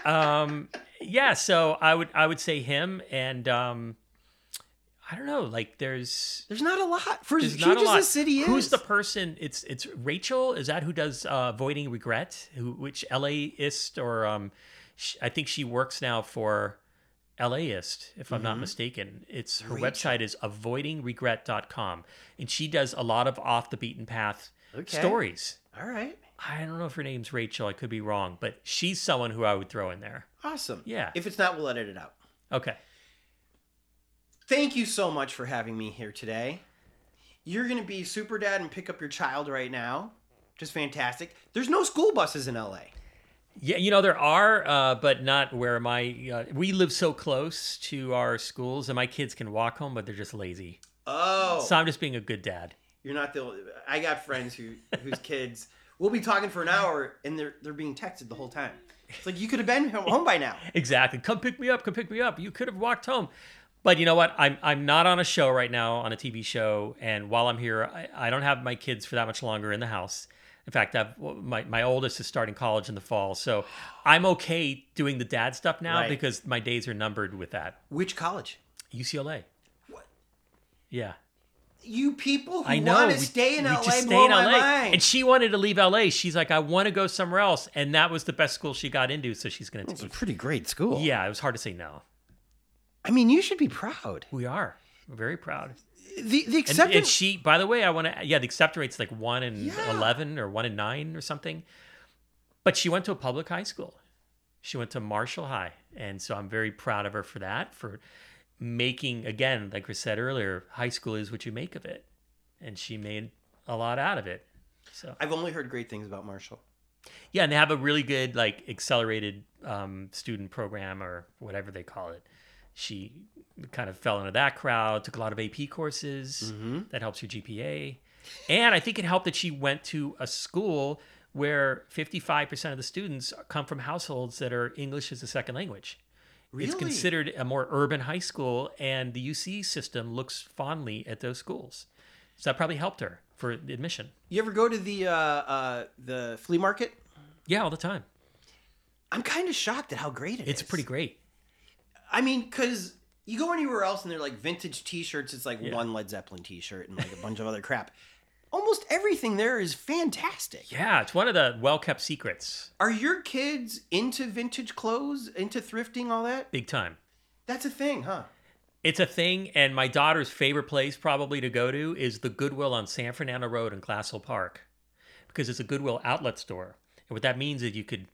um, yeah, so I would I would say him, and um, I don't know, like there's there's not a lot for as huge as the city is. Who's the person? It's it's Rachel. Is that who does uh, Avoiding Regret? Who which L A ist or um, she, I think she works now for L A ist, if I'm mm-hmm. not mistaken. It's her Rachel. Website is avoiding regret dot com, and she does a lot of off the beaten path okay. stories. All right. I don't know if her name's Rachel. I could be wrong, but she's someone who I would throw in there. Awesome. Yeah. If it's not, we'll edit it out. Okay. Thank you so much for having me here today. You're going to be super dad and pick up your child right now. Just fantastic. There's no school buses in L A. Yeah, you know, there are, uh, but not where my... Uh, we live so close to our schools, and my kids can walk home, but they're just lazy. Oh. So I'm just being a good dad. You're not the... I got friends who whose kids... We'll be talking for an hour, and they're they're being texted the whole time. It's like, you could have been home by now. Exactly. Come pick me up. Come pick me up. You could have walked home. But you know what? I'm I'm not on a show right now, on a T V show. And while I'm here, I, I don't have my kids for that much longer in the house. In fact, I've, my, my oldest is starting college in the fall. So I'm okay doing the dad stuff now right. because my days are numbered with that. Which college? U C L A. What? Yeah. You people who want to stay in L A blow my mind. And she wanted to leave L A. She's like, I want to go somewhere else. And that was the best school she got into, so she's going to take it. It's a pretty great school. Yeah, it was hard to say no. I mean, you should be proud. We are. We're very proud. The the acceptance... And, and she, by the way, I want to... Yeah, the acceptance rate's like one in eleven or one in nine or something. But she went to a public high school. She went to Marshall High. And so I'm very proud of her for that, for... making, again, like we said earlier, high school is what you make of it, and she made a lot out of it. So I've only heard great things about Marshall. Yeah, and they have a really good like accelerated um student program or whatever they call it. She kind of fell into that crowd, took a lot of A P courses mm-hmm. that helps your G P A, and I think it helped that she went to a school where fifty-five percent of the students come from households that are English as a second language. Really? It's considered a more urban high school, and the U C system looks fondly at those schools. So that probably helped her for admission. You ever go to the uh, uh, the flea market? Yeah, all the time. I'm kind of shocked at how great it it's is. It's pretty great. I mean, because you go anywhere else, and they're like vintage T-shirts. It's like yeah. one Led Zeppelin T-shirt and like a bunch of other crap. Almost everything there is fantastic. Yeah, it's one of the well-kept secrets. Are your kids into vintage clothes, into thrifting, all that? Big time. That's a thing, huh? It's a thing, and my daughter's favorite place probably to go to is the Goodwill on San Fernando Road in Glassell Park, because it's a Goodwill outlet store. And what that means is you could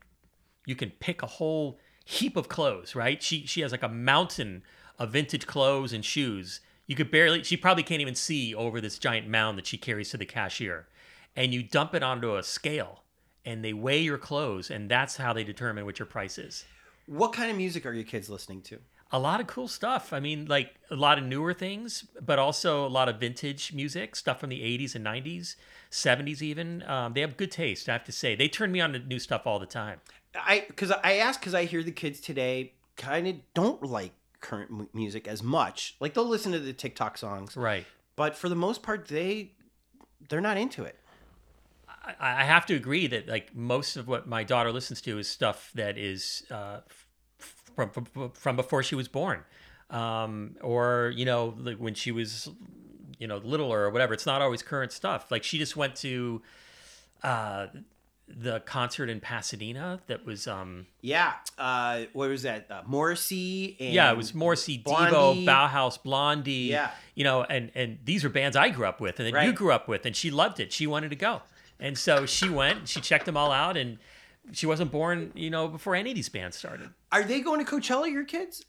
you can pick a whole heap of clothes, right? She she has like a mountain of vintage clothes and shoes. You could barely, she probably can't even see over this giant mound that she carries to the cashier. And you dump it onto a scale and they weigh your clothes, and that's how they determine what your price is. What kind of music are your kids listening to? A lot of cool stuff. I mean, like a lot of newer things, but also a lot of vintage music, stuff from the eighties and nineties, seventies even. Um, they have good taste, I have to say. They turn me on to new stuff all the time. I because I ask because I hear the kids today kind of don't like current m- music as much. Like they'll listen to the TikTok songs. Right. But for the most part, they, they're not into it. I, I have to agree that like most of what my daughter listens to is stuff that is... Uh, From, from from before she was born, um, or you know, like when she was, you know, little or whatever. It's not always current stuff. Like she just went to uh, the concert in Pasadena that was um, yeah. Uh, what was that? Uh, Morrissey. And yeah, it was Morrissey, Blondie. Devo, Bauhaus, Blondie. Yeah, you know, and and these are bands I grew up with, and then right. you grew up with, and she loved it. She wanted to go, and so she went. She checked them all out, and she wasn't born, you know, before any of these bands started. Are they going to Coachella, your kids?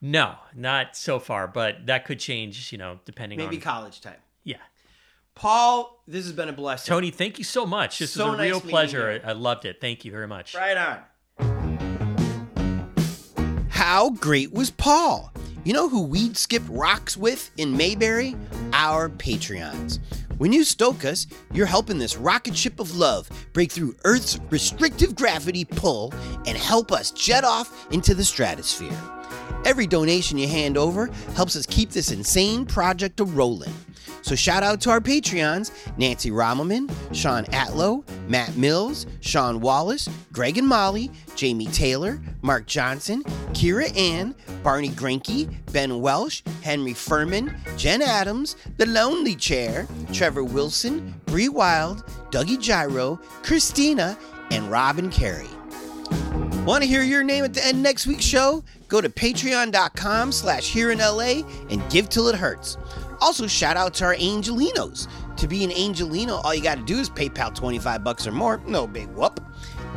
No, not so far, but that could change, you know, depending Maybe on... Maybe college time. Yeah. Paul, this has been a blessing. Tony, thank you so much. This so was a nice real pleasure. I loved it. Thank you very much. Right on. How great was Paul? You know who we'd skip rocks with in Mayberry? Our Patreons. When you stoke us, you're helping this rocket ship of love break through Earth's restrictive gravity pull and help us jet off into the stratosphere. Every donation you hand over helps us keep this insane project a-rolling. So shout out to our Patreons, Nancy Rommelman, Sean Atlow, Matt Mills, Sean Wallace, Greg and Molly, Jamie Taylor, Mark Johnson, Kira Ann, Barney Grinke, Ben Welsh, Henry Furman, Jen Adams, The Lonely Chair, Trevor Wilson, Bree Wild, Dougie Gyro, Christina, and Robin Carey. Want to hear your name at the end of next week's show? Go to patreon.com slash here in LA and give till it hurts. Also, shout out to our Angelinos. To be an Angelino, all you got to do is PayPal twenty-five bucks or more. No big whoop.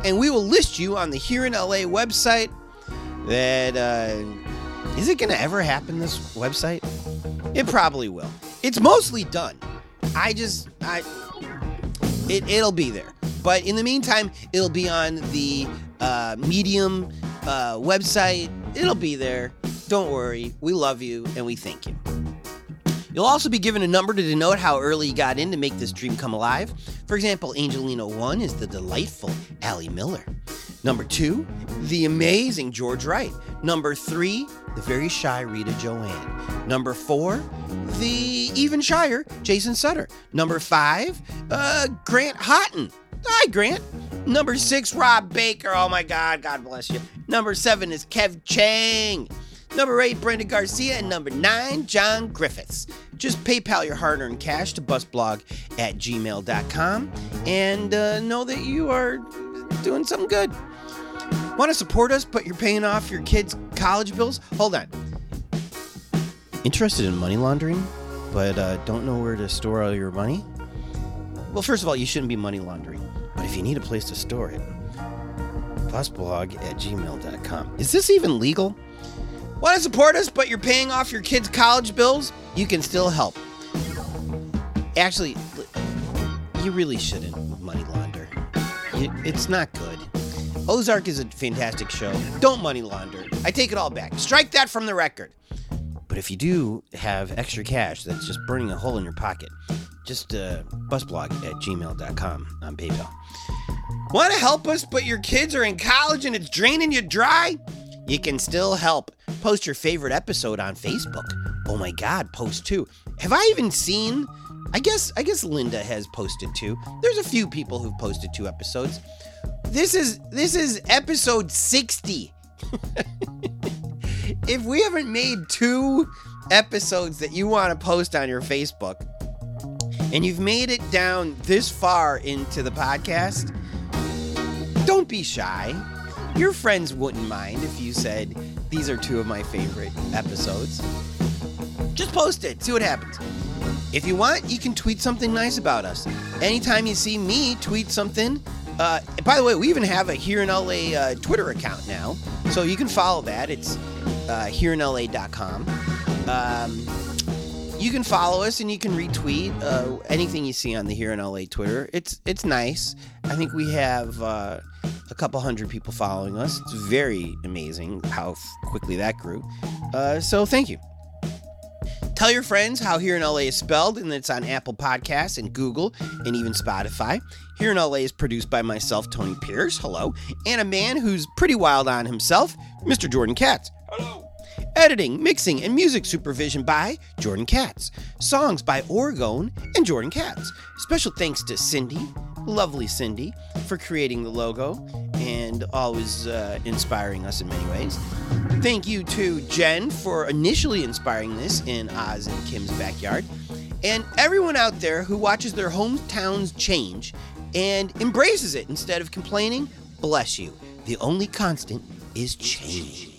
And we will list you on the Here in L A website. That, uh, is it going to ever happen, this website? It probably will. It's mostly done. I just, I, it, it'll be there. But in the meantime, it'll be on the uh, Medium uh, website. It'll be there. Don't worry. We love you and we thank you. You'll also be given a number to denote how early you got in to make this dream come alive. For example, Angelino one is the delightful Allie Miller. Number two, the amazing George Wright. Number three, the very shy Rita Joanne. Number four, the even shyer Jason Sutter. Number five, uh, Grant Houghton. Hi, Grant. Number six, Rob Baker. Oh my God, God bless you. Number seven is Kev Chang. Number eight, Brenda Garcia, and number nine, John Griffiths. Just PayPal your hard-earned cash to busblog at gmail dot com and uh, know that you are doing something good. Want to support us, but you're paying off your kids' college bills? Hold on. Interested in money laundering, but uh, don't know where to store all your money? Well, first of all, you shouldn't be money laundering, but if you need a place to store it, busblog at gmail dot com. Is this even legal? Want to support us, but you're paying off your kids' college bills? You can still help. Actually, you really shouldn't money launder. You, it's not good. Ozark is a fantastic show. Don't money launder. I take it all back. Strike that from the record. But if you do have extra cash that's just burning a hole in your pocket, just uh, busblog at gmail dot com on PayPal. Want to help us, but your kids are in college and it's draining you dry? You can still help. Post your favorite episode on Facebook. Oh my God, post too. Have I even seen? I guess I guess Linda has posted two. There's a few people who've posted two episodes. This is this is episode sixty. If we haven't made two episodes that you want to post on your Facebook, and you've made it down this far into the podcast, don't be shy. Your friends wouldn't mind if you said, these are two of my favorite episodes. Just post it. See what happens. If you want, you can tweet something nice about us. Anytime you see me tweet something. Uh, by the way, we even have a Here in L A uh, Twitter account now. So you can follow that. It's uh, here in L A dot com. Um, you can follow us and you can retweet uh, anything you see on the Here in L A Twitter. It's it's nice. I think we have uh, a couple hundred people following us. It's very amazing how quickly that grew. Uh, so thank you. Tell your friends how Here in L A is spelled, and it's on Apple Podcasts and Google and even Spotify. Here in L A is produced by myself, Tony Pierce, hello, and a man who's pretty wild on himself, Mister Jordan Katz. Hello. Editing, mixing, and music supervision by Jordan Katz. Songs by Orgone and Jordan Katz. Special thanks to Cindy, lovely Cindy, for creating the logo and always uh, inspiring us in many ways. Thank you to Jen for initially inspiring this in Oz and Kim's backyard. And everyone out there who watches their hometowns change and embraces it instead of complaining, bless you. The only constant is change.